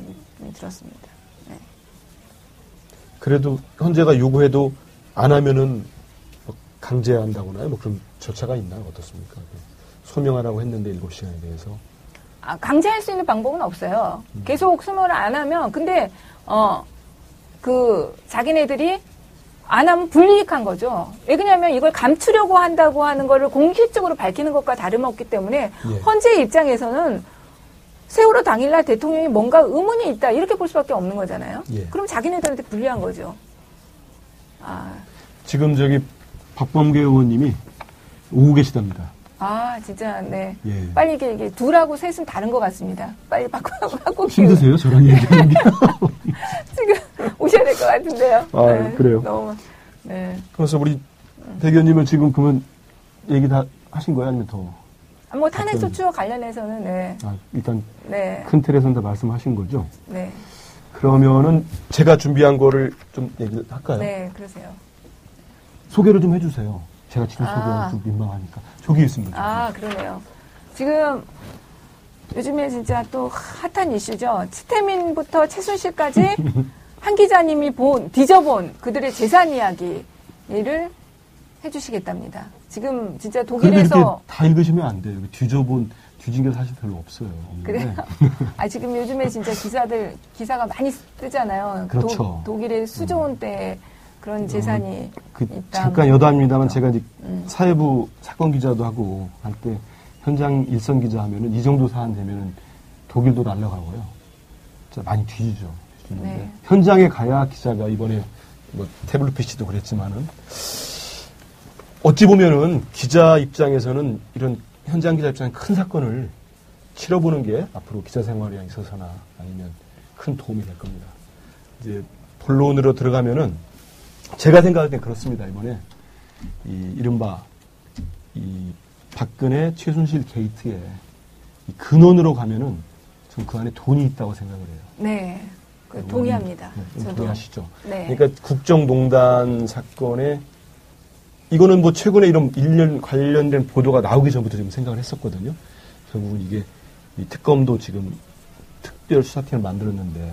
들었습니다. 네. 그래도 헌재가 요구해도 안 하면은 강제한다거나요? 뭐 그런 절차가 있나요? 어떻습니까? 소명하라고 했는데 7시간에 대해서. 강제할 수 있는 방법은 없어요. 계속 소명을 안 하면, 근데, 자기네들이 안 하면 불이익한 거죠. 왜 그러냐면 이걸 감추려고 한다고 하는 거를 공식적으로 밝히는 것과 다름없기 때문에 예. 헌재 입장에서는 세월호 당일날 대통령이 뭔가 의문이 있다. 이렇게 볼 수밖에 없는 거잖아요. 예. 그럼 자기네들한테 불리한 거죠. 지금 박범계 의원님이 오고 계시답니다. 진짜, 네. 예. 빨리 이게 둘하고 셋은 다른 것 같습니다. 빨리 바꿔. 힘드세요? 저랑 얘기하는 게? 지금 오셔야 될 것 같은데요. 네. 그래요? 너무, 네. 그래서 우리 백 의원님은 지금 그러면 얘기 다 하신 거예요? 아니면 더? 뭐 탄핵소추와 관련해서는 네. 아, 일단 네. 큰 틀에서는 다 말씀하신 거죠? 네. 그러면은 제가 준비한 거를 좀 얘기를 할까요? 네, 그러세요. 소개를 좀 해주세요. 제가 지금 소개하기 좀 민망하니까. 저기 있습니다. 아, 그러네요. 지금 요즘에 진짜 또 핫한 이슈죠. 최태민부터 최순실까지 한 기자님이 뒤져본 그들의 재산 이야기를 해주시겠답니다. 지금 진짜 독일에서. 다 읽으시면 안 돼요. 뒤진 게 사실 별로 없어요. 그래요? 아, 지금 요즘에 진짜 기사가 많이 뜨잖아요. 그렇죠. 독일의 수조원 때 그런 재산이. 있다. 잠깐 여담입니다만 제가 이제 사회부 사건 기자도 하고 할 때 현장 일선 기자 하면은 이 정도 사안 되면은 독일도 날라가고요. 진짜 많이 뒤지죠. 네. 현장에 가야 기자가 이번에 뭐 태블릿 PC도 그랬지만은 어찌 보면은 기자 입장에서는 이런 현장 기자 입장에 큰 사건을 치러보는 게 앞으로 기자 생활에 있어서나 아니면 큰 도움이 될 겁니다. 이제 본론으로 들어가면은 제가 생각할 땐 그렇습니다. 이번에 이른바 박근혜 최순실 게이트의 근원으로 가면은 전 그 안에 돈이 있다고 생각을 해요. 네, 동의합니다. 네, 저도. 동의하시죠. 네. 그러니까 국정농단 사건에 이거는 뭐 최근에 이런 일련 관련된 보도가 나오기 전부터 지금 생각을 했었거든요. 결국은 이게 이 특검도 지금 특별수사팀을 만들었는데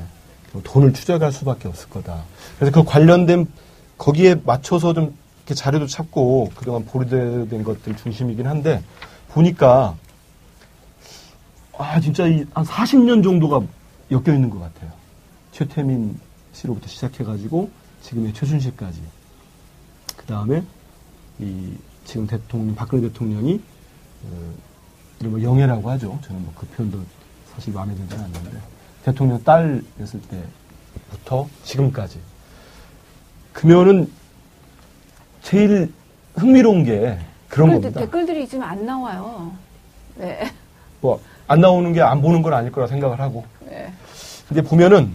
돈을 추적할 수밖에 없을 거다. 그래서 그 관련된 거기에 맞춰서 좀 이렇게 자료도 찾고 그동안 보도된 것들 중심이긴 한데 보니까 아 진짜 한 40년 정도가 엮여 있는 것 같아요. 최태민 씨로부터 시작해가지고 지금의 최순실까지 그 다음에 지금 박근혜 대통령이 이런 뭐 영예라고 하죠. 저는 뭐 그 표현도 사실 마음에 들지는 않는데 대통령 딸이었을 때부터 지금까지. 그러면은 제일 흥미로운 게 그런 겁니다. 댓글들이 지금 안 나와요. 네. 뭐 안 나오는 게 안 보는 건 아닐 거라 생각을 하고. 네. 근데 보면은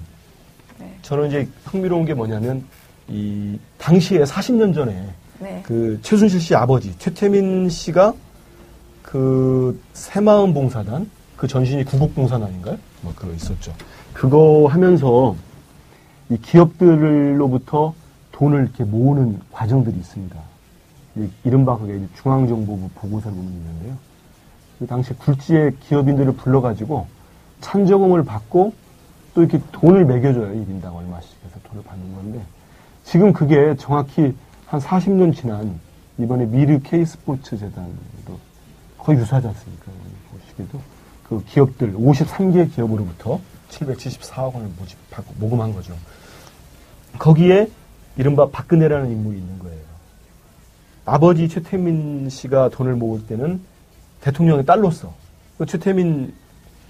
네. 저는 이제 흥미로운 게 뭐냐면 이 당시에 40년 전에. 네. 그 최순실 씨 아버지 최태민 씨가 그 새마음 봉사단 그 전신이 구국 봉사단인가요? 뭐 그거 있었죠. 그거 하면서 이 기업들로부터 돈을 이렇게 모으는 과정들이 있습니다. 이른바 그게 중앙정보부 보고서를 보면 있는데요. 그 당시 굴지의 기업인들을 불러가지고 찬저금을 받고 또 이렇게 돈을 매겨줘요. 1인당 얼마씩 해서 돈을 받는 건데 지금 그게 정확히 한 40년 지난 이번에 미르 K스포츠 재단도 거의 유사하지 않습니까? 보시기도 그 기업들 53개 기업으로부터 774억 원을 모집하고 모금한 거죠. 거기에 이른바 박근혜라는 인물이 있는 거예요. 아버지 최태민 씨가 돈을 모을 때는 대통령의 딸로서 그 최태민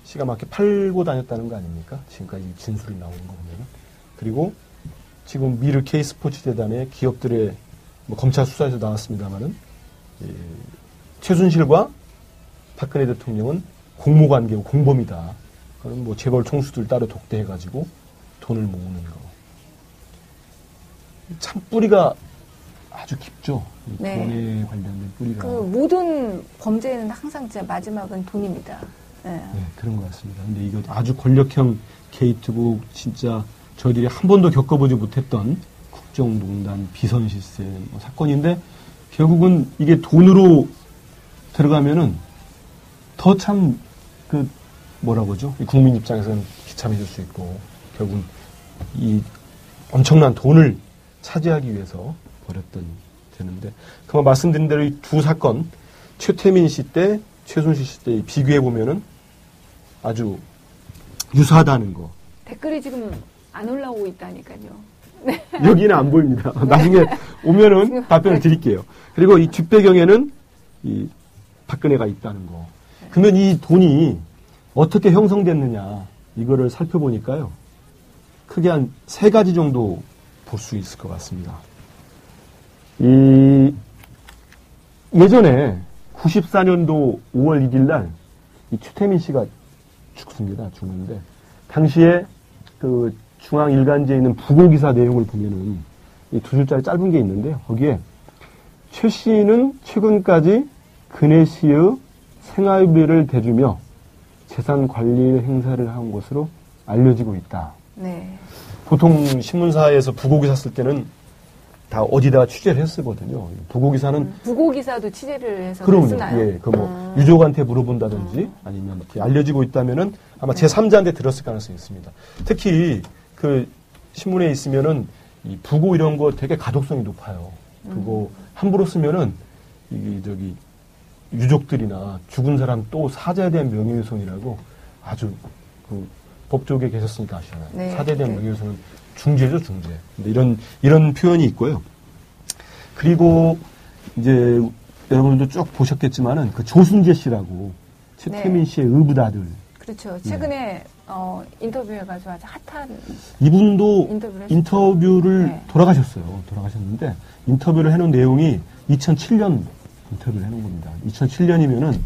씨가 막 이렇게 팔고 다녔다는 거 아닙니까? 지금까지 진술이 나오는 거 보면 그리고 지금 미르 K스포츠 재단의 기업들의 뭐 검찰 수사에서 나왔습니다만은 최순실과 박근혜 대통령은 공모관계고 공범이다. 그건 뭐 재벌 총수들 따로 독대해가지고 돈을 모으는 거. 참 뿌리가 아주 깊죠. 네. 돈에 관련된 뿌리가. 그 모든 범죄에는 항상 진짜 마지막은 돈입니다. 네. 네, 그런 것 같습니다. 근데 이거 아주 권력형 게이트고 진짜 저희들이 한 번도 겪어보지 못했던 국정농단, 비선실세 뭐 사건인데 결국은 이게 돈으로 들어가면은 더 참 그 뭐라고 하죠? 국민 입장에서는 비참해질 수 있고 결국은 이 엄청난 돈을 차지하기 위해서 버렸던 되는데 그만 말씀드린 대로 이 두 사건 최태민 씨 때 최순실 씨 때 비교해 보면은 아주 유사하다는 거. 댓글이 지금 안 올라오고 있다니까요. 네. 여기는 안 보입니다. 나중에 오면은 답변을 드릴게요. 그리고 이 뒷배경에는 이 박근혜가 있다는 거. 그러면 이 돈이 어떻게 형성됐느냐 이거를 살펴보니까요. 크게 한 세 가지 정도 볼 수 있을 것 같습니다. 예전에 94년도 5월 1일 날 이 최태민 씨가 죽는데 당시에 그 중앙 일간지에 있는 부고기사 내용을 보면은 이 두 줄짜리 짧은 게 있는데요. 거기에 최 씨는 최근까지 근혜 씨의 생활비를 대주며 재산 관리 행사를 한 것으로 알려지고 있다. 네. 보통 신문사에서 부고 기사 쓸 때는 다 어디다가 취재를 했었거든요. 부고기사는 부고기사도 취재를 해서 했었나요? 예, 그 뭐 유족한테 물어본다든지 아니면 알려지고 있다면은 아마 제 3자한테 들었을 가능성이 있습니다. 특히 그 신문에 있으면은 이 부고 이런 거 되게 가독성이 높아요. 부고 함부로 쓰면은 이 저기 유족들이나 죽은 사람 또 사자에 대한 명예훼손이라고 아주 그 법조계에 계셨으니까 아시잖아요. 네, 사자에 대한 명예훼손은 중죄죠, 중죄. 근데 이런 표현이 있고요. 그리고 이제 여러분도 쭉 보셨겠지만은 그 조순재 씨라고 최태민 씨의 의붓아들. 그렇죠. 최근에 인터뷰해가지고 아주 핫한. 이분도 인터뷰를 돌아가셨는데 인터뷰를 해놓은 내용이 2007년 인터뷰를 해놓은 겁니다. 2007년이면은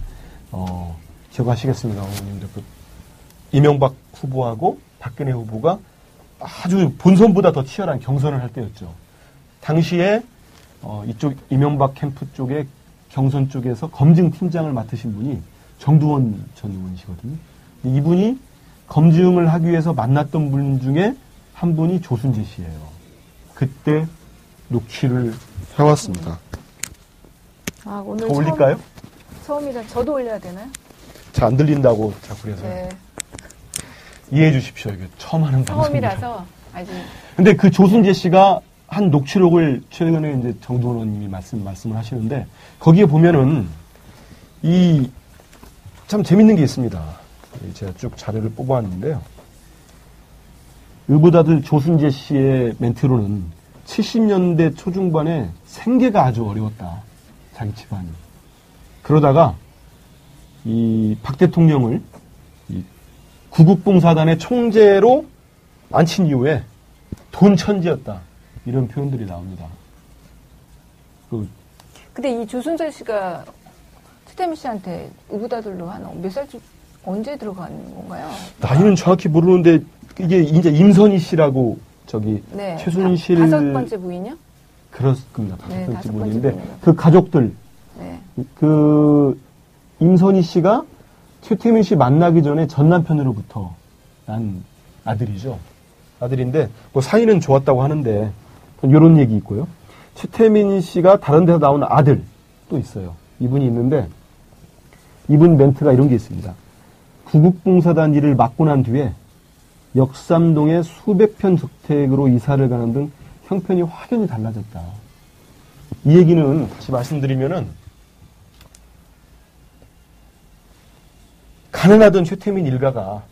기억하시겠습니다, 어머님들. 그 이명박 후보하고 박근혜 후보가 아주 본선보다 더 치열한 경선을 할 때였죠. 당시에 이쪽 이명박 캠프 쪽에 경선 쪽에서 검증팀장을 맡으신 분이 정두원 전 의원이시거든요. 이분이 검증을 하기 위해서 만났던 분 중에 한 분이 조순재 씨예요. 그때 녹취를 해왔습니다. 아, 오늘 더 올릴까요? 처음이라 저도 올려야 되나요? 잘 안 들린다고 자꾸 그래서. 네. 이해해 주십시오. 이게 처음 하는 방송이라서. 근데 그 조순재 씨가 한 녹취록을 최근에 이제 정두원 의원님이 말씀을 하시는데 거기에 보면은 이 참 재밌는 게 있습니다. 제가 쭉 자료를 뽑아왔는데요. 의붓아들 조순재 씨의 멘트로는 70년대 초중반에 생계가 아주 어려웠다. 자기 집안이. 그러다가 이 박 대통령을 구국봉사단의 총재로 앉힌 이후에 돈 천재였다. 이런 표현들이 나옵니다. 근데 이 조순재 씨가 최태민 씨한테 의붓아들로 한 몇 살쯤 언제 들어간 건가요? 나이는 정확히 모르는데 이게 이제 임선희 씨라고 저기 최순실 다섯 번째 부인이요? 그렇습니다. 다섯 번째 부인인데 그 가족들 그 임선희 씨가 최태민 씨 만나기 전에 전 남편으로부터 난 아들이죠. 아들인데 뭐 사이는 좋았다고 하는데 이런 얘기 있고요. 최태민 씨가 다른 데서 나온 아들 또 있어요. 이분이 있는데 이분 멘트가 이런 게 있습니다. 구국봉사단 일을 맡고 난 뒤에 역삼동의 수백 편 저택으로 이사를 가는 등 형편이 확연히 달라졌다. 이 얘기는 다시 말씀드리면은 가난하던 최태민 일가가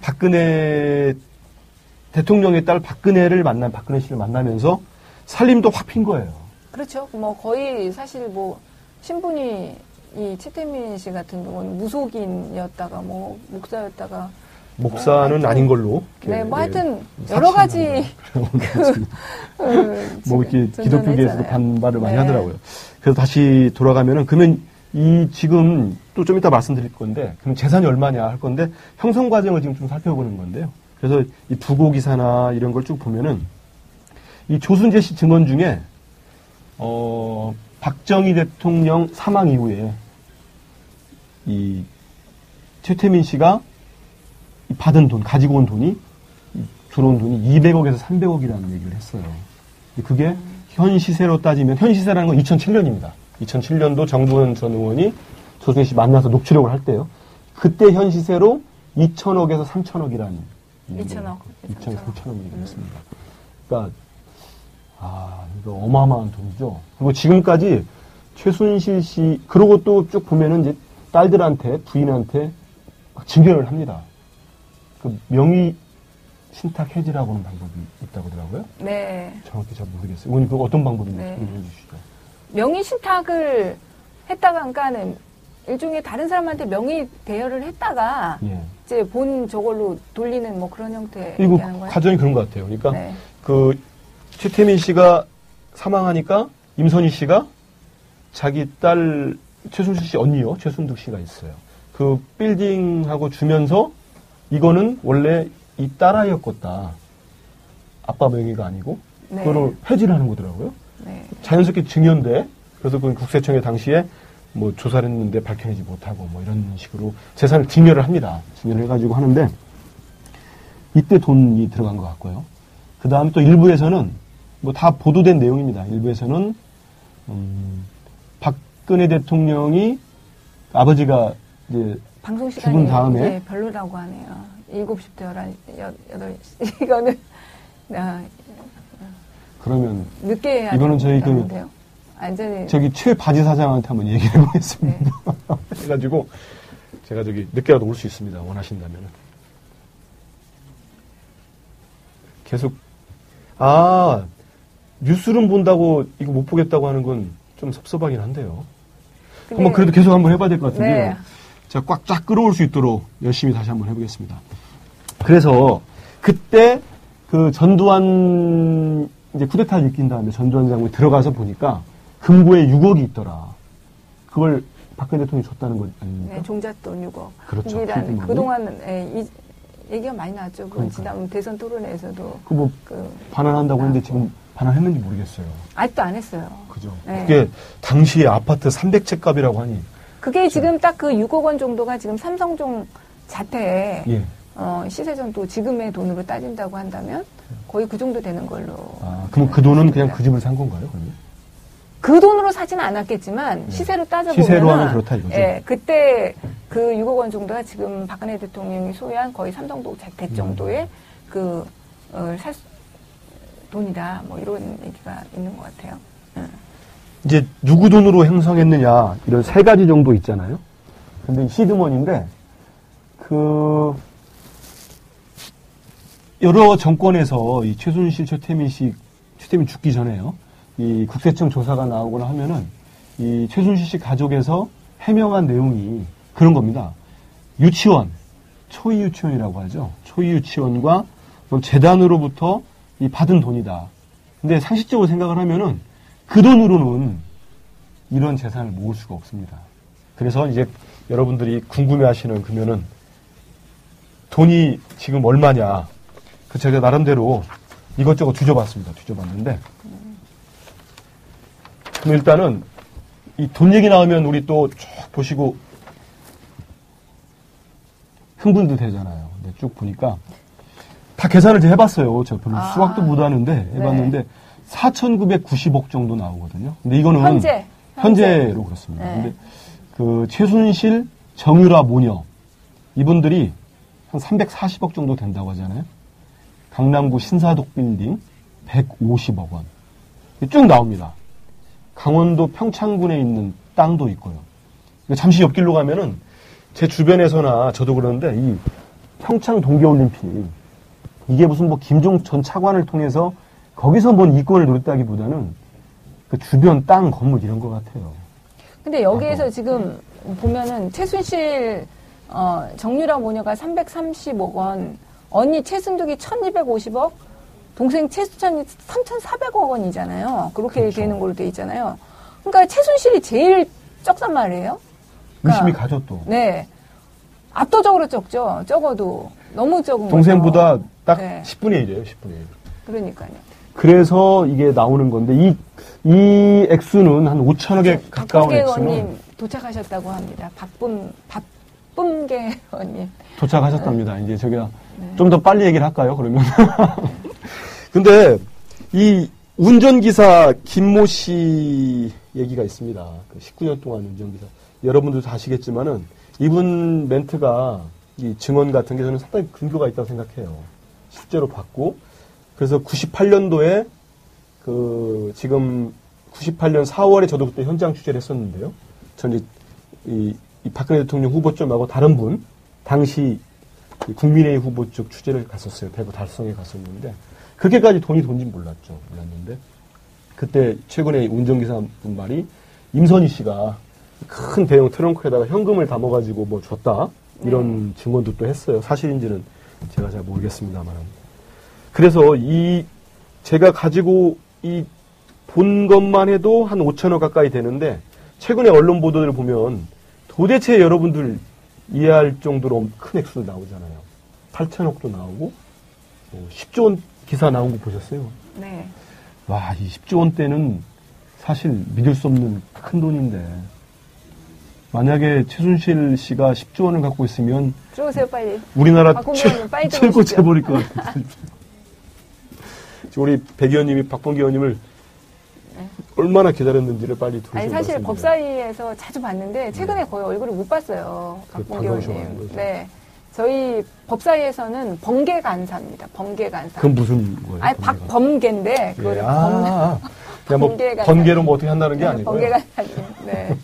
박근혜 대통령의 딸 박근혜 씨를 만나면서 살림도 확 핀 거예요. 그렇죠. 뭐 거의 사실 뭐 신분이 이 최태민 씨 같은 경우는 무속인이었다가 뭐 목사였다가 목사는 뭐 아닌 걸로. 네, 뭐 하여튼 여러 가지 뭐 이렇게 기독교계에서도 반발을 많이 하더라고요. 그래서 다시 돌아가면은 그러면. 이 지금 또 좀 이따 말씀드릴 건데 그럼 재산이 얼마냐 할 건데 형성 과정을 지금 좀 살펴보는 건데요. 그래서 이 부고 기사나 이런 걸 쭉 보면은 이 조순재 씨 증언 중에 박정희 대통령 사망 이후에 이 최태민 씨가 받은 돈 가지고 온 돈이 들어온 돈이 200억에서 300억이라는 얘기를 했어요. 그게 현 시세로 따지면 현 시세라는 건 2007년입니다. 2007년도 정두원 전 의원이 조순재 씨 만나서 녹취록을 할 때요. 그때 현 시세로 2,000억에서 3,000억이라는 2,000억 얘기를 했습니다. 그러니까 이거 어마어마한 돈이죠. 그리고 지금까지 최순실 씨 그러고 또 쭉 보면은 이제 딸들한테 부인한테 막 증여를 합니다. 그 명의 신탁 해지라고 하는 방법이 있다고 하더라고요. 네. 정확히 잘 모르겠어요. 의원님 그거 어떤 방법인지 얘기해 주시죠. 명의 신탁을 했다가, 그러니까는 일종의 다른 사람한테 명의 대여를 했다가 이제 본 저걸로 돌리는 뭐 그런 형태. 이거 과정이 그런 것 같아요. 그러니까 그 최태민 씨가 사망하니까 임선희 씨가 자기 딸 최순실 씨 언니요, 최순득 씨가 있어요. 그 빌딩하고 주면서 이거는 원래 이 딸아이였겠다. 아빠 명의가 아니고 그걸 해지를 하는 거더라고요. 자연스럽게 증여인데 그래서 그 국세청에 당시에 뭐 조사를 했는데 밝혀내지 못하고 뭐 이런 식으로 재산을 증여를 합니다. 증여를 해가지고 하는데 이때 돈이 들어간 것 같고요. 그 다음에 또 일부에서는 뭐 다 보도된 내용입니다. 일부에서는 박근혜 대통령이 아버지가 이제 방송 시간이 죽은 다음에 네, 별로라고 하네요. 7시부터 11시, 8시 이거는 그러면 늦게 해야 이거는 저희 그 완전히 저기 최바지 사장한테 한번 얘기를 해보겠습니다. 네. 그래가지고 제가 저기 늦게라도 올 수 있습니다. 원하신다면은 계속 아 뉴스룸 본다고 이거 못 보겠다고 하는 건 좀 섭섭하긴 한데요. 한번 그래도 계속 한번 해봐야 될 것 같은데요. 네. 제가 꽉 쫙 끌어올 수 있도록 열심히 다시 한번 해보겠습니다. 그래서 그때 그 전두환 이제 쿠데타를 일으킨 다음에 전두환 장군이 들어가서 보니까 금고에 6억이 있더라. 그걸 박근혜 대통령이 줬다는 거 아닙니까? 네, 종잣돈 6억. 그렇죠. 그동안은 예, 얘기가 많이 나왔죠. 그 지난 대선 토론회에서도. 그 뭐 반환한다고 했는데 지금 반환했는지 모르겠어요. 아직도 안 했어요. 그죠. 네. 그게 당시에 아파트 300채 값이라고 하니. 그게 그렇죠. 지금 딱 그 6억 원 정도가 지금 삼성종 자태에 예. 시세전도 지금의 돈으로 따진다고 한다면 거의 그 정도 되는 걸로. 아, 그럼 그 돈은 그냥 그 집을 산 건가요? 그러면? 그 돈으로 사진 않았겠지만 시세로 따져보면 시세로 하면 그렇다 이거죠. 예, 그때 그 6억 원 정도가 지금 박근혜 대통령이 소유한 거의 삼성동 자태 정도의 그 살 돈이다. 뭐 이런 얘기가 있는 것 같아요. 이제 누구 돈으로 형성했느냐 이런 세 가지 정도 있잖아요. 근데 시드머니인데 그 여러 정권에서 이 최순실, 최태민 씨, 최태민 죽기 전에요. 이 국세청 조사가 나오거나 하면은 이 최순실 씨 가족에서 해명한 내용이 그런 겁니다. 유치원, 초이 유치원이라고 하죠. 초이 유치원과 재단으로부터 이 받은 돈이다. 근데 상식적으로 생각을 하면은 그 돈으로는 이런 재산을 모을 수가 없습니다. 그래서 이제 여러분들이 궁금해하시는 그러면은 돈이 지금 얼마냐? 그 제가 나름대로 이것저것 뒤져봤습니다. 뒤져봤는데 그럼 일단은 이 돈 얘기 나오면 우리 또 쭉 보시고 흥분도 되잖아요. 근데 쭉 보니까 다 계산을 이제 해봤어요. 저 별로 수학도 못하는데 해봤는데 네. 4,990억 정도 나오거든요. 근데 이거는 현재로 그렇습니다. 네. 근데 그 최순실, 정유라 모녀 이분들이 한 340억 정도 된다고 하잖아요. 강남구 신사독 빌딩 150억 원. 쭉 나옵니다. 강원도 평창군에 있는 땅도 있고요. 잠시 옆길로 가면은 제 주변에서나 저도 그러는데 이 평창 동계올림픽 이게 무슨 뭐 김종 전 차관을 통해서 거기서 뭔 이권을 누렸다기보다는 그 주변 땅 건물 이런 것 같아요. 근데 여기에서 지금 보면은 최순실 정유라 모녀가 335억 원 언니 최순득이 1,250억, 동생 최수찬이 3,400억 원이잖아요. 그렇게 그렇죠. 되는 걸로 돼 있잖아요. 그러니까 최순실이 제일 적단 말이에요. 그러니까, 의심이 가죠 또. 네, 압도적으로 적죠. 적어도 너무 적은 동생보다 거죠. 딱 네. 10분의 1이에요. 10분의 1. 그러니까요. 그래서 이게 나오는 건데 이 액수는 한 5천억에 가까운 액수는. 박범계 의원님 도착하셨다고 합니다. 박범계 의원님. 도착하셨답니다. 이제 저기가 네. 좀 더 빨리 얘기를 할까요? 그러면. 근데 이 운전기사 김모 씨 얘기가 있습니다. 19년 동안 운전기사. 여러분들도 아시겠지만은 이분 멘트가 이 증언 같은 게 저는 상당히 근거가 있다고 생각해요. 실제로 봤고 그래서 98년도에 그 지금 98년 4월에 저도 그때 현장 취재를 했었는데요. 저는 이 박근혜 대통령 후보 쪽하고 다른 분 당시 국민의힘 후보 쪽 취재를 갔었어요. 대구 달성에 갔었는데 그렇게까지 돈이 돈진 몰랐죠. 몰랐는데 그때 최근에 운전기사 분 말이 임선희 씨가 큰 대형 트렁크에다가 현금을 담아가지고 뭐 줬다 이런 증언도 또 했어요. 사실인지는 제가 잘 모르겠습니다만 그래서 이 제가 가지고 이 본 것만 해도 한 5천억 가까이 되는데 최근에 언론 보도를 보면 도대체 여러분들 이해할 정도로 큰 액수도 나오잖아요. 8천억도 나오고 10조 원 기사 나온 거 보셨어요? 네. 와, 이 10조 원대는 사실 믿을 수 없는 큰 돈인데 만약에 최순실 씨가 10조 원을 갖고 있으면 들어오세요, 빨리. 우리나라 최고째 버릴 것 같아요. 우리 백 의원님이 박범계 의원님을 네. 얼마나 기다렸는지를 빨리 들으시면. 아니 사실 말씀드려요. 법사위에서 자주 봤는데 최근에 거의 얼굴을 못 봤어요. 박범계 의원님. 네. 저희 법사위에서는 범계 간사입니다. 범계 간사. 그건 무슨 거예요? 아니 박범계인데 그걸 네. 범계 간사. 번개로 뭐 어떻게 한다는 게 아니고요. 범계 간사님. 네.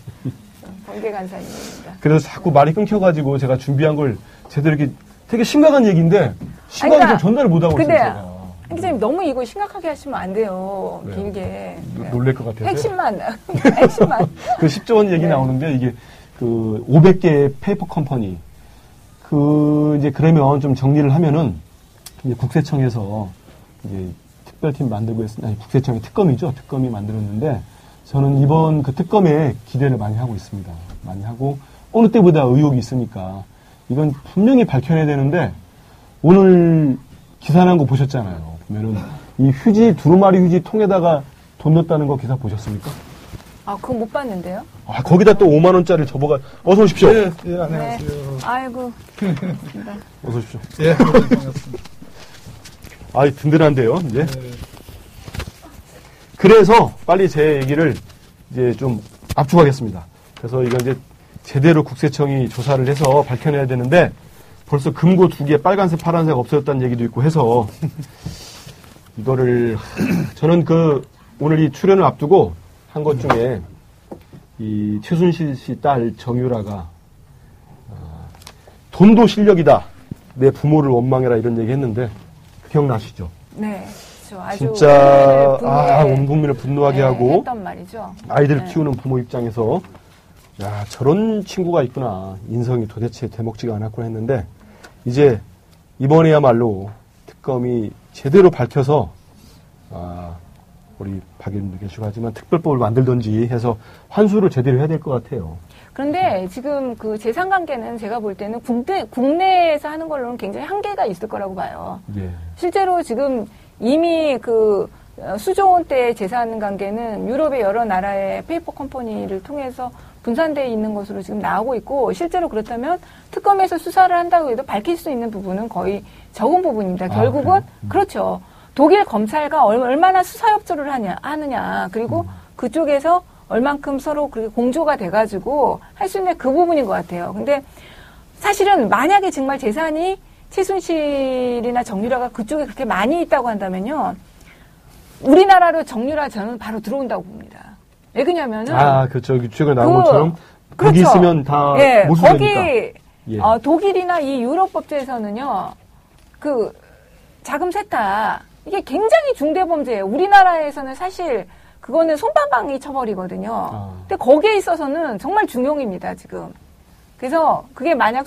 범계 간사입니다. 그래서 자꾸 말이 끊겨가지고 제가 준비한 걸 제대로 이렇게 되게 심각한 얘기인데 심각하게 그러니까, 전달을 못 하고 있어요. 한 기자님 너무 이거 심각하게 하시면 안 돼요. 네. 길게. 놀랄 것 같아요. 핵심만. 그 10조 원 얘기 네. 나오는데 이게 그 500개의 페이퍼 컴퍼니 그 이제 그러면 좀 정리를 하면은 이제 국세청에서 이제 특별팀 만들고 했으니 아니 국세청의 특검이죠. 특검이 만들었는데 저는 이번 그 특검에 기대를 많이 하고 있습니다. 많이 하고 어느 때보다 의혹이 있으니까 이건 분명히 밝혀내야 되는데 오늘 기사 난 거 보셨잖아요. 보면은 이 휴지 두루마리 휴지 통에다가 돈 넣었다는 거 기사 보셨습니까? 아 그건 못 봤는데요. 아 거기다 또 5만 원짜리 접어가 어서 오십시오. 예, 예 안녕하세요. 네. 아이고. 어서 오십시오. 예. 반갑습니다. 아이 든든한데요. 이제. 네. 그래서 빨리 제 얘기를 이제 좀 압축하겠습니다. 그래서 이건 이제 제대로 국세청이 조사를 해서 밝혀내야 되는데. 벌써 금고 2개 빨간색, 파란색 없어졌다는 얘기도 있고 해서 이거를 저는 그 오늘 이 출연을 앞두고 한 것 중에 이 최순실 씨 딸 정유라가 돈도 실력이다. 내 부모를 원망해라 이런 얘기 했는데 기억나시죠? 네. 그렇죠. 아주 진짜 온 국민을 분노하게 네, 하고 했단 말이죠. 아이들을 네. 키우는 부모 입장에서 야, 저런 친구가 있구나. 인성이 도대체 대먹지가 않았구나 했는데 이제 이번에야말로 특검이 제대로 밝혀서 아, 우리 박 의원님도 계시고 하지만 특별법을 만들든지 해서 환수를 제대로 해야 될 것 같아요. 그런데 지금 그 재산관계는 제가 볼 때는 국내에서 하는 걸로는 굉장히 한계가 있을 거라고 봐요. 네. 실제로 지금 이미 그 수조 원대의 재산관계는 유럽의 여러 나라의 페이퍼 컴퍼니를 통해서 분산되어 있는 것으로 지금 나오고 있고 실제로 그렇다면 특검에서 수사를 한다고 해도 밝힐 수 있는 부분은 거의 적은 부분입니다. 결국은 그렇죠. 독일 검찰과 얼마나 수사협조를 하느냐 그리고 그쪽에서 얼만큼 서로 그렇게 공조가 돼가지고 할 수 있는 그 부분인 것 같아요. 근데 사실은 만약에 정말 재산이 최순실이나 정유라가 그쪽에 그렇게 많이 있다고 한다면요. 우리나라로 정유라 저는 바로 들어온다고 봅니다. 왜 그러냐면은 아, 그렇죠. 최근에 나온 것처럼 그렇죠. 거기 있으면 다 예, 모순되니까. 거기 예. 독일이나 이 유럽 법제에서는요. 그 자금 세탁 이게 굉장히 중대 범죄예요. 우리나라에서는 사실 그거는 손바방이 처벌이거든요. 아. 근데 거기에 있어서는 정말 중용입니다, 지금. 그래서 그게 만약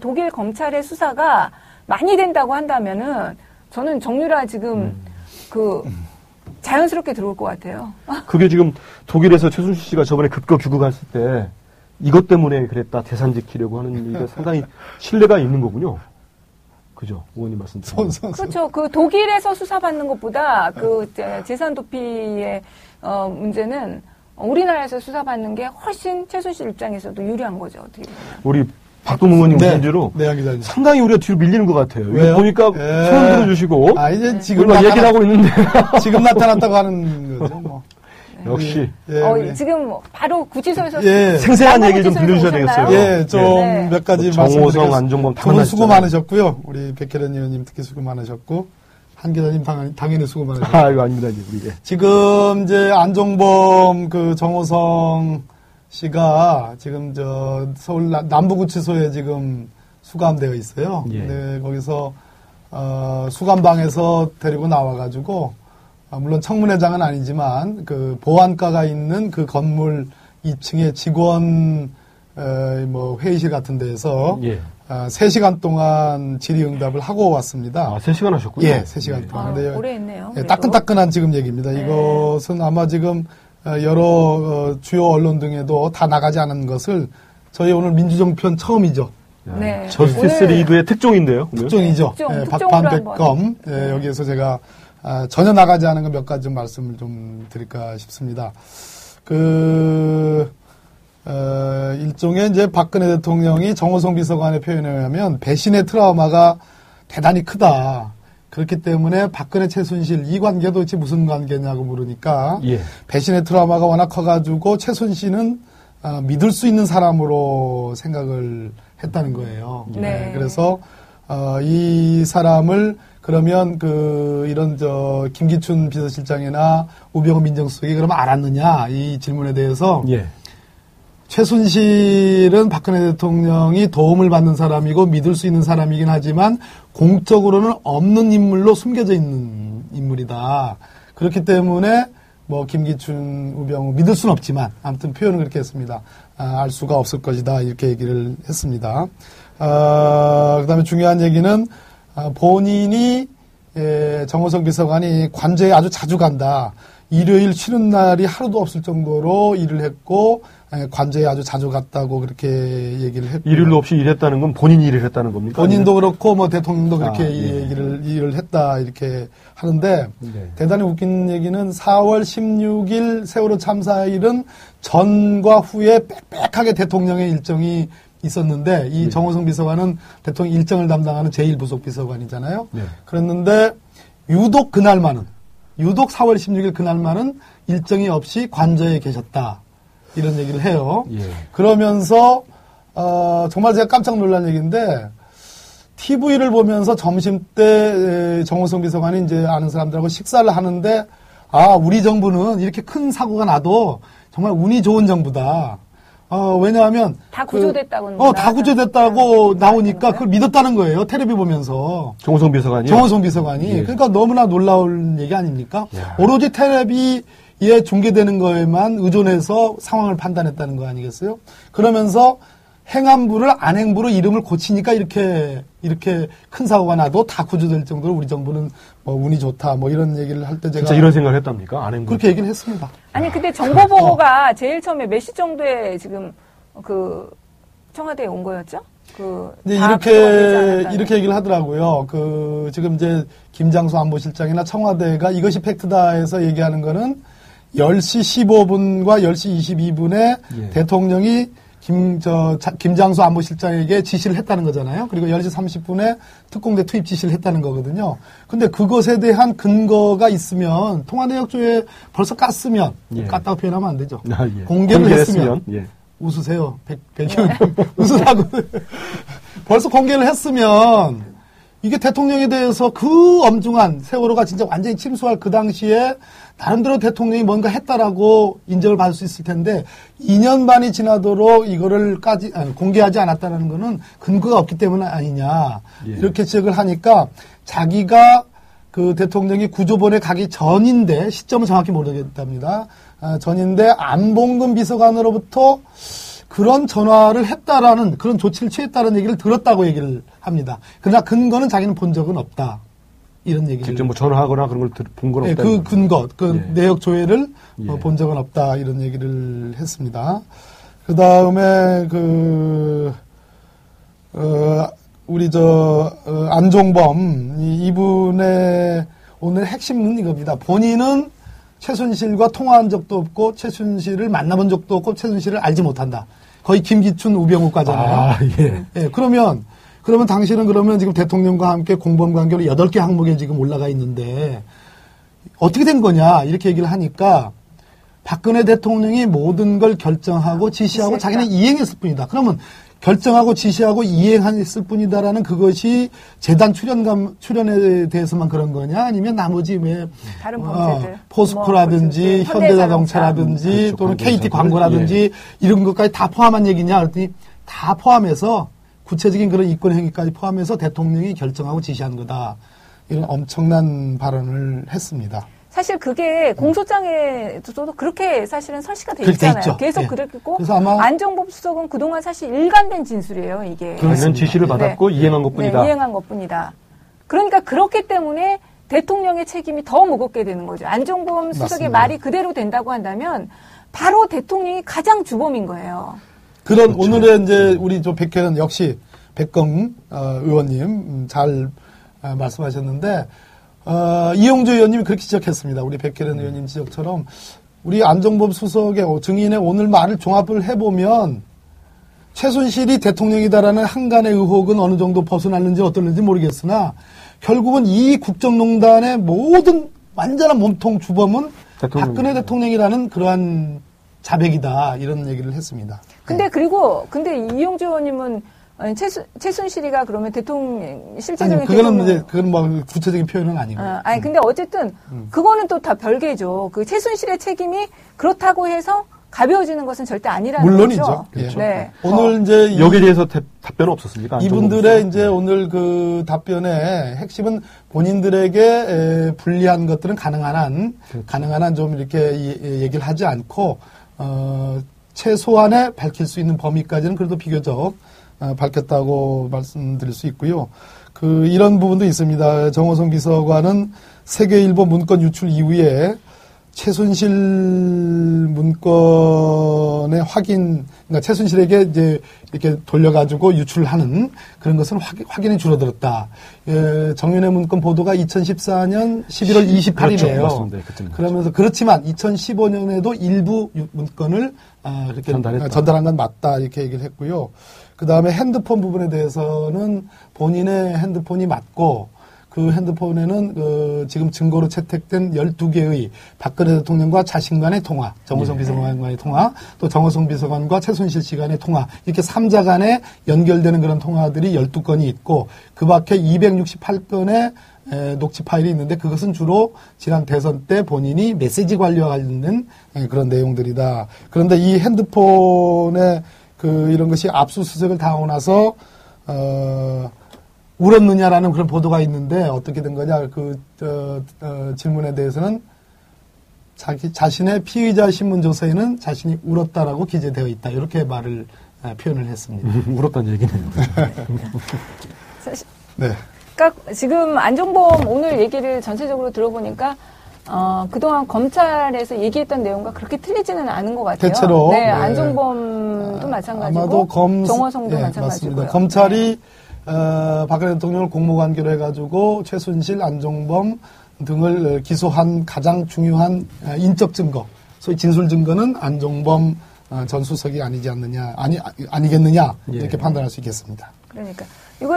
독일 검찰의 수사가 많이 된다고 한다면은 저는 정유라 지금 그 자연스럽게 들어올 것 같아요. 그게 지금 독일에서 최순실 씨가 저번에 급거 귀국했을 때 이것 때문에 그랬다 재산 지키려고 하는 얘기가 상당히 신뢰가 있는 거군요. 그죠? 의원님 말씀대로. 그렇죠. 그 독일에서 수사받는 것보다 그 재산 도피의 문제는 우리나라에서 수사받는 게 훨씬 최순실 입장에서도 유리한 거죠. 어떻게 보면. 우리 박동 의원님 문제로 네, 상당히 우리가 뒤로 밀리는 것 같아요. 왜요? 보니까 예. 소원 들어주시고 아, 이제 지금 얘기를 하고 있는데 지금 나타났다고 하는 거죠. 뭐. 네. 역시 예, 지금 바로 구치소에서 예. 생생한 얘기 좀 들려주셔야 되겠어요. 예, 좀 몇 예. 가지 정호성, 안종범 두 분 수고 많으셨고요. 우리 백혜련 의원님 특히 수고 많으셨고 한 기자님 당연히 수고 많으셨고요. 아, 이거 아닙니다. 이제. 지금 이제 안종범 그 정호성 씨가 지금 저 서울 남부구치소에 지금 수감되어 있어요. 예. 근데 거기서 수감방에서 데리고 나와가지고 물론 청문회장은 아니지만 그 보안과가 있는 그 건물 2층의 직원 뭐 회의실 같은 데에서 예. 3시간 동안 질의응답을 하고 왔습니다. 아, 3시간 하셨군요. 예, 3시간 예. 동안. 아, 오래 했네요. 예, 따끈따끈한 지금 얘기입니다. 네. 이것은 아마 지금 여러 주요 언론 등에도 다 나가지 않은 것을 저희 오늘 민주정편 처음이죠. 네. 저스티스 리그의 특종인데요. 특종이죠. 예, 박판백검 예, 여기에서 제가 전혀 나가지 않은 것 몇 가지 좀 말씀을 좀 드릴까 싶습니다. 일종의 이제 박근혜 대통령이 정호성 비서관의 표현에 의하면 배신의 트라우마가 대단히 크다. 그렇기 때문에 박근혜 최순실 이 관계도 도대체 무슨 관계냐고 물으니까 예. 배신의 트라우마가 워낙 커가지고 최순실은 믿을 수 있는 사람으로 생각을 했다는 거예요. 네. 네. 그래서 이 사람을 그러면 이런 김기춘 비서실장이나 우병우 민정수석이 그러면 알았느냐 이 질문에 대해서 예. 최순실은 박근혜 대통령이 도움을 받는 사람이고 믿을 수 있는 사람이긴 하지만 공적으로는 없는 인물로 숨겨져 있는 인물이다. 그렇기 때문에 김기춘, 우병우 믿을 수는 없지만 아무튼 표현은 그렇게 했습니다. 알 수가 없을 것이다 이렇게 얘기를 했습니다. 그다음에 중요한 얘기는 본인이 정호성 비서관이 관저에 아주 자주 간다. 일요일 쉬는 날이 하루도 없을 정도로 일을 했고 관저에 아주 자주 갔다고 그렇게 얘기를 했고 일요일도 없이 일했다는 건 본인이 일을 했다는 겁니까? 본인도 그렇고 대통령도 그렇게 예. 일을 했다 이렇게 하는데 네. 대단히 웃긴 얘기는 4월 16일 세월호 참사일은 전과 후에 빽빽하게 대통령의 일정이 있었는데 이 네. 정호성 비서관은 대통령 일정을 담당하는 제1부속 비서관이잖아요. 네. 그랬는데 유독 4월 16일 그날만은 일정이 없이 관저에 계셨다. 이런 얘기를 해요. 예. 그러면서 정말 제가 깜짝 놀란 얘기인데 TV를 보면서 점심때 정호성 비서관이 이제 아는 사람들하고 식사를 하는데 우리 정부는 이렇게 큰 사고가 나도 정말 운이 좋은 정부다. 왜냐하면 다 구조됐다고 나오니까 그걸 믿었다는 거예요. 텔레비 보면서 정호성 비서관이 예. 그러니까 너무나 놀라운 얘기 아닙니까? 야. 오로지 텔레비에 중계되는 거에만 의존해서 상황을 판단했다는 거 아니겠어요? 그러면서 행안부를 안행부로 이름을 고치니까 이렇게 큰 사고가 나도 다 구조될 정도로 우리 정부는 운이 좋다 이런 얘기를 할 때 제가 진짜 이런 생각을 했답니까? 안행부 그렇게 얘기는 했습니다. 아니 근데 정보 보고가 제일 처음에 몇 시 정도에 지금 청와대에 온 거였죠? 이렇게 얘기를 하더라고요. 지금 이제 김장수 안보실장이나 청와대가 이것이 팩트다 해서 얘기하는 거는 10시 15분과 10시 22분에 예. 대통령이 김장수 안보실장에게 지시를 했다는 거잖아요. 그리고 10시 30분에 특공대 투입 지시를 했다는 거거든요. 근데 그것에 대한 근거가 있으면 통화 내역조에 벌써 깠으면 예. 깠다고 표현하면 안 되죠. 예. 공개를 했으면 예. 웃으세요. 백의원 웃으라고. 벌써 공개를 했으면 이게 대통령에 대해서 엄중한 세월호가 진짜 완전히 침수할 그 당시에 나름대로 대통령이 뭔가 했다라고 인정을 받을 수 있을 텐데 2년 반이 지나도록 공개하지 않았다는 거는 근거가 없기 때문 아니냐. 예. 이렇게 지적을 하니까 자기가 대통령이 구조본에 가기 전인데 시점은 정확히 모르겠답니다. 전인데 안봉근 비서관으로부터 그런 전화를 했다라는 그런 조치를 취했다는 얘기를 들었다고 얘기를 합니다. 그러나 근거는 자기는 본 적은 없다. 이런 얘기. 직접 전화하거나 그런 걸 본 건 없다. 그 근거, 내역 조회를 본 적은 없다. 이런 얘기를 했습니다. 그 다음에 우리 안종범 이분의 오늘 핵심은 이겁니다. 본인은 최순실과 통화한 적도 없고 최순실을 만나본 적도 없고 최순실을 알지 못한다. 거의 김기춘, 우병우과잖아요. 예. 예. 그러면 당신은 지금 대통령과 함께 공범 관계로 8개 항목에 지금 올라가 있는데 어떻게 된 거냐 이렇게 얘기를 하니까 박근혜 대통령이 모든 걸 결정하고 지시하고 자기는 이행했을 뿐이다. 그러면 결정하고 지시하고 이행했을 뿐이다라는 그것이 재단 출연에 대해서만 그런 거냐 아니면 나머지 다른 범죄들 포스코라든지 현대자동차라든지 또는 KT 광고라든지 예. 이런 것까지 다 포함한 얘기냐 그랬더니 다 포함해서 구체적인 그런 인권 행위까지 포함해서 대통령이 결정하고 지시한 거다 이런 엄청난 발언을 했습니다. 사실 그게 공소장에서도 그렇게 사실은 설시가 돼 있잖아요. 계속 예. 그랬고 안종범 수석은 그동안 사실 일관된 진술이에요. 이게. 그러면 지시를 받았고 이행한 것뿐이다. 그러니까 그렇기 때문에 대통령의 책임이 더 무겁게 되는 거죠. 안종범 수석의 말이 그대로 된다고 한다면 바로 대통령이 가장 주범인 거예요. 그렇죠. 오늘의 이제 우리 백혜련 역시 백경 의원님 잘 말씀하셨는데 이용주 의원님이 그렇게 지적했습니다. 우리 백혜련 의원님 지적처럼 우리 안종범 수석의 증인의 오늘 말을 종합을 해보면 최순실이 대통령이다라는 한간의 의혹은 어느 정도 벗어났는지 어떨는지 모르겠으나 결국은 이 국정농단의 모든 완전한 몸통 주범은 대통령. 박근혜 대통령이라는 그러한 자백이다 이런 얘기를 했습니다. 근데 네. 그리고 근데 이용주 의원님은 최순실이가 그러면 대통령 실제적인 그거는 이제 그건 뭐 구체적인 표현은 아니고. 아니 근데 어쨌든 그거는 또 다 별개죠. 그 최순실의 책임이 그렇다고 해서 가벼워지는 것은 절대 아니라는 물론이죠. 거죠. 물론이죠. 그렇죠. 네. 오늘 이제 여기에 대해서 답변은 없었습니까? 이분들의 이제 오늘 그 답변의 핵심은 본인들에게 불리한 것들은 가능한 한 좀 이렇게 얘기를 하지 않고 최소한의 밝힐 수 있는 범위까지는 그래도 비교적 밝혔다고 말씀드릴 수 있고요. 그 이런 부분도 있습니다. 정호성 비서관은 세계일보 문건 유출 이후에 최순실 문건의 확인, 그러니까 최순실에게 이제 이렇게 돌려가지고 유출하는 그런 것은 확인이 줄어들었다. 예, 정윤회 문건 보도가 2014년 11월 28일이에요. 그렇죠, 네, 그러면서 그렇지만 2015년에도 일부 문건을 이렇게 전달한 건 맞다 이렇게 얘기를 했고요. 그 다음에 핸드폰 부분에 대해서는 본인의 핸드폰이 맞고. 그 핸드폰에는 지금 증거로 채택된 12개의 박근혜 대통령과 자신 간의 통화, 정호성 비서관과의 통화, 또 정호성 비서관과 최순실 씨 간의 통화 이렇게 3자 간에 연결되는 그런 통화들이 12건이 있고 그 밖에 268건의 녹취 파일이 있는데 그것은 주로 지난 대선 때 본인이 메시지 관리와 관련된 그런 내용들이다. 그런데 이 핸드폰에 이런 것이 압수수색을 당하고 나서 울었느냐라는 그런 보도가 있는데 어떻게 된 거냐 질문에 대해서는 자신의 피의자 신문 조서에는 자신이 울었다라고 기재되어 있다 이렇게 말을 표현을 했습니다. 울었다는 얘기네요. 사실, 네. 그러니까 지금 안종범 오늘 얘기를 전체적으로 들어보니까 그동안 검찰에서 얘기했던 내용과 그렇게 틀리지는 않은 것 같아요. 대체로 네, 안종범도 마찬가지고 아마도 정호성도 마찬가지고요. 검찰이 네. 박근혜 대통령을 공모관계로 해가지고 최순실, 안종범 등을 기소한 가장 중요한 인적 증거, 소위 진술 증거는 안종범 전 수석이 아니지 않느냐, 아니겠느냐 이렇게 판단할 수 있겠습니다. 그러니까 이거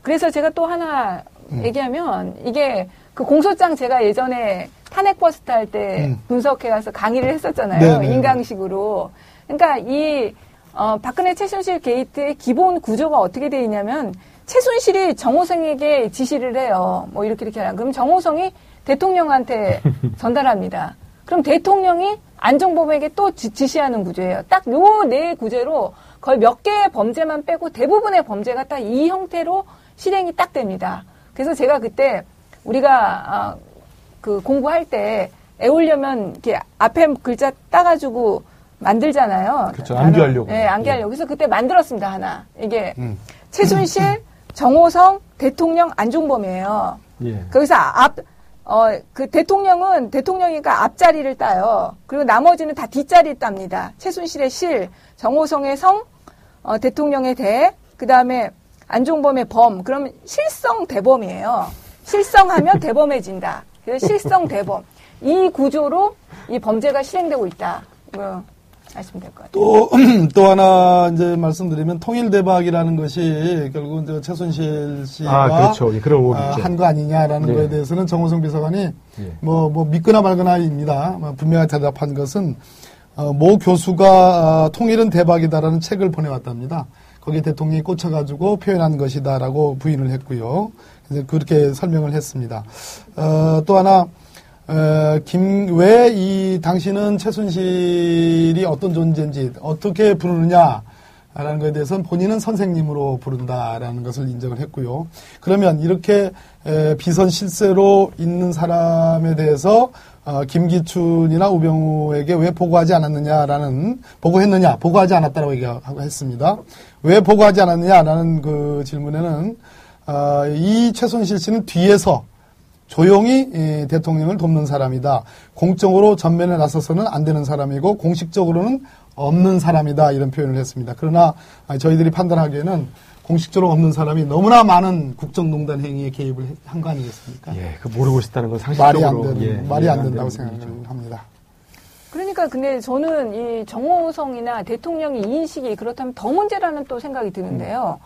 그래서 제가 또 하나 얘기하면 이게 그 공소장 제가 예전에 탄핵 버스 탈 때 분석해가서 강의를 했었잖아요. 네네. 인강식으로. 그러니까 박근혜 최순실 게이트의 기본 구조가 어떻게 되어 있냐면 최순실이 정호성에게 지시를 해요. 뭐 이렇게 하라. 그럼 정호성이 대통령한테 전달합니다. 그럼 대통령이 안종범에게 또 지시하는 구조예요. 딱 요 네 구제로 거의 몇 개의 범죄만 빼고 대부분의 범죄가 다 이 형태로 실행이 딱 됩니다. 그래서 제가 그때 우리가 그 공부할 때 애우려면 이렇게 앞에 글자 따가지고 만들잖아요. 그렇죠. 암기하려고. 네, 암기하려고. 그래서 그때 만들었습니다, 하나. 이게 최순실, 정호성, 대통령, 안종범이에요. 예. 거기서 그 대통령은 대통령이니까 앞자리를 따요. 그리고 나머지는 다 뒷자리를 땁니다. 최순실의 실, 정호성의 성, 대통령의 대, 그 다음에 안종범의 범. 그러면 실성 대범이에요. 실성하면 대범해진다. 그래서 실성 대범. 이 구조로 이 범죄가 실행되고 있다. 아시면 될 것 같아요. 또 하나 이제 말씀드리면 통일대박이라는 것이 결국은 저 최순실 씨가 그렇죠. 예, 한 거 아니냐라는 네. 거에 대해서는 정호성 비서관이 뭐 믿거나 말거나입니다. 분명히 대답한 것은 모 교수가 통일은 대박이다라는 책을 보내왔답니다. 거기에 대통령이 꽂혀가지고 표현한 것이다라고 부인을 했고요. 그래서 그렇게 설명을 했습니다. 또 하나 당신은 최순실이 어떤 존재인지 어떻게 부르느냐라는 것에 대해서는 본인은 선생님으로 부른다라는 것을 인정을 했고요. 그러면 이렇게 비선 실세로 있는 사람에 대해서 김기춘이나 우병우에게 왜 보고하지 않았느냐라는 보고하지 않았다라고 얘기하고 했습니다. 왜 보고하지 않았느냐라는 그 질문에는 이 최순실 씨는 뒤에서 조용히 대통령을 돕는 사람이다. 공적으로 전면에 나서서는 안 되는 사람이고 공식적으로는 없는 사람이다. 이런 표현을 했습니다. 그러나 저희들이 판단하기에는 공식적으로 없는 사람이 너무나 많은 국정농단 행위에 개입을 한 거 아니겠습니까? 예, 모르고 있었다는 건 상식적으로 말이 안 된다고 생각합니다. 그러니까 근데 저는 이 정호성이나 대통령이 이 인식이 그렇다면 더 문제라는 또 생각이 드는데요.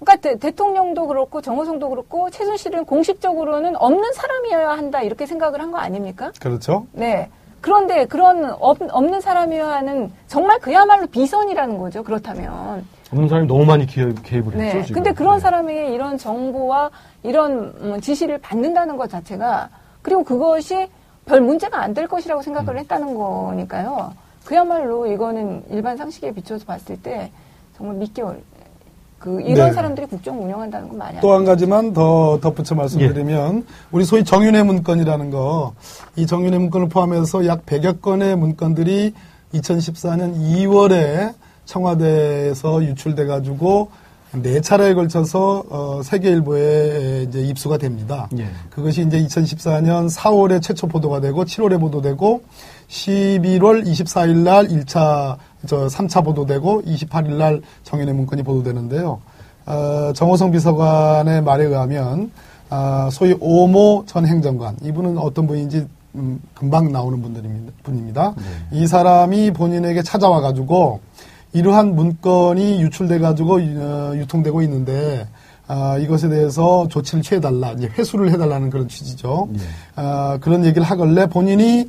그러니까 대통령도 그렇고 정호성도 그렇고 최순실은 공식적으로는 없는 사람이어야 한다 이렇게 생각을 한 거 아닙니까? 그렇죠. 네. 그런데 그런 없는 사람이어야 하는 정말 그야말로 비선이라는 거죠. 그렇다면. 없는 사람이 너무 많이 개입을 했죠. 네. 지금. 근데 그런 사람에게 이런 정보와 이런 지시를 받는다는 것 자체가 그리고 그것이 별 문제가 안 될 것이라고 생각을 했다는 거니까요. 그야말로 이거는 일반 상식에 비춰서 봤을 때 정말 믿겨 이런 사람들이 국정 운영한다는 건 많이 안 돼요. 또 한 가지만 더 덧붙여 말씀드리면 우리 소위 정윤회 문건이라는 거, 이 정윤회 문건을 포함해서 약 100여 건의 문건들이 2014년 2월에 청와대에서 유출돼 가지고 4차례에 걸쳐서 세계일보에 이제 입수가 됩니다. 예. 그것이 이제 2014년 4월에 최초 보도가 되고 7월에 보도되고 11월 24일 날 3차 보도되고 28일 날 정윤회 문건이 보도되는데요. 정호성 비서관의 말에 의하면 소위 오모 전 행정관, 이분은 어떤 분인지 금방 나오는 분입니다. 네. 이 사람이 본인에게 찾아와 가지고 이러한 문건이 유출돼 가지고 유통되고 있는데 이것에 대해서 조치를 취해달라, 이제 회수를 해달라는 그런 취지죠. 예. 그런 얘기를 하길래 본인이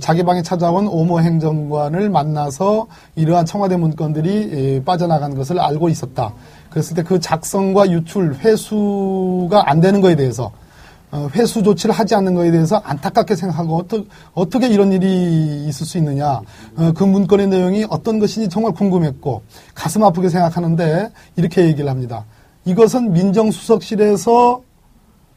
자기 방에 찾아온 오모 행정관을 만나서 이러한 청와대 문건들이 빠져나간 것을 알고 있었다. 그랬을 때 그 작성과 유출, 회수가 안 되는 거에 대해서 회수 조치를 하지 않는 거에 대해서 안타깝게 생각하고 어떻게 이런 일이 있을 수 있느냐, 그 문건의 내용이 어떤 것인지 정말 궁금했고 가슴 아프게 생각하는데 이렇게 얘기를 합니다. 이것은 민정수석실에서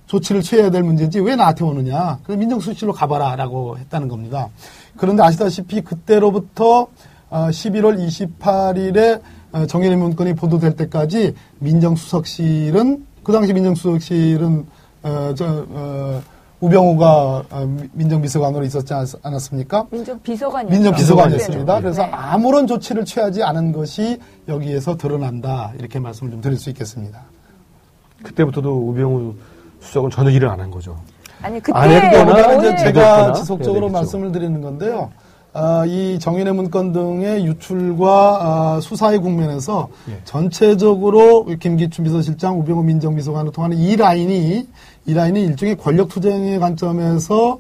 조치를 취해야 될 문제인지 왜 나한테 오느냐, 그럼 민정수석실로 가봐라 라고 했다는 겁니다. 그런데 아시다시피 그때로부터 11월 28일에 정윤회 문건이 보도될 때까지 민정수석실은, 그 당시 민정수석실은 우병우가 민정비서관으로 있었지 않았습니까? 민정비서관이었습니다. 네. 그래서 아무런 조치를 취하지 않은 것이 여기에서 드러난다, 이렇게 말씀을 좀 드릴 수 있겠습니다. 그때부터도 우병우 수석은 전혀 일을 안 한 거죠. 아니, 그때 안 했거나 이제 제가 지속적으로 말씀을 드리는 건데요. 이 정윤회 문건 등의 유출과 수사의 국면에서 전체적으로 김기춘 비서실장, 우병우 민정비서관을 통하는 이 라인이 일종의 권력투쟁의 관점에서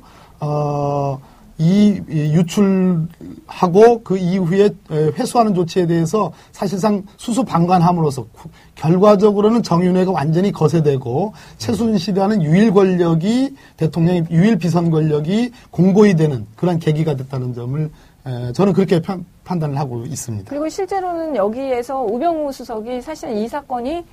이 유출하고 그 이후에 회수하는 조치에 대해서 사실상 수수방관함으로써 결과적으로는 정윤회가 완전히 거세되고 최순실이라는 유일 권력이, 대통령의 유일 비선 권력이 공고히 되는 그런 계기가 됐다는 점을 저는 그렇게 판단을 하고 있습니다. 그리고 실제로는 여기에서 우병우 수석이 사실 이 사건이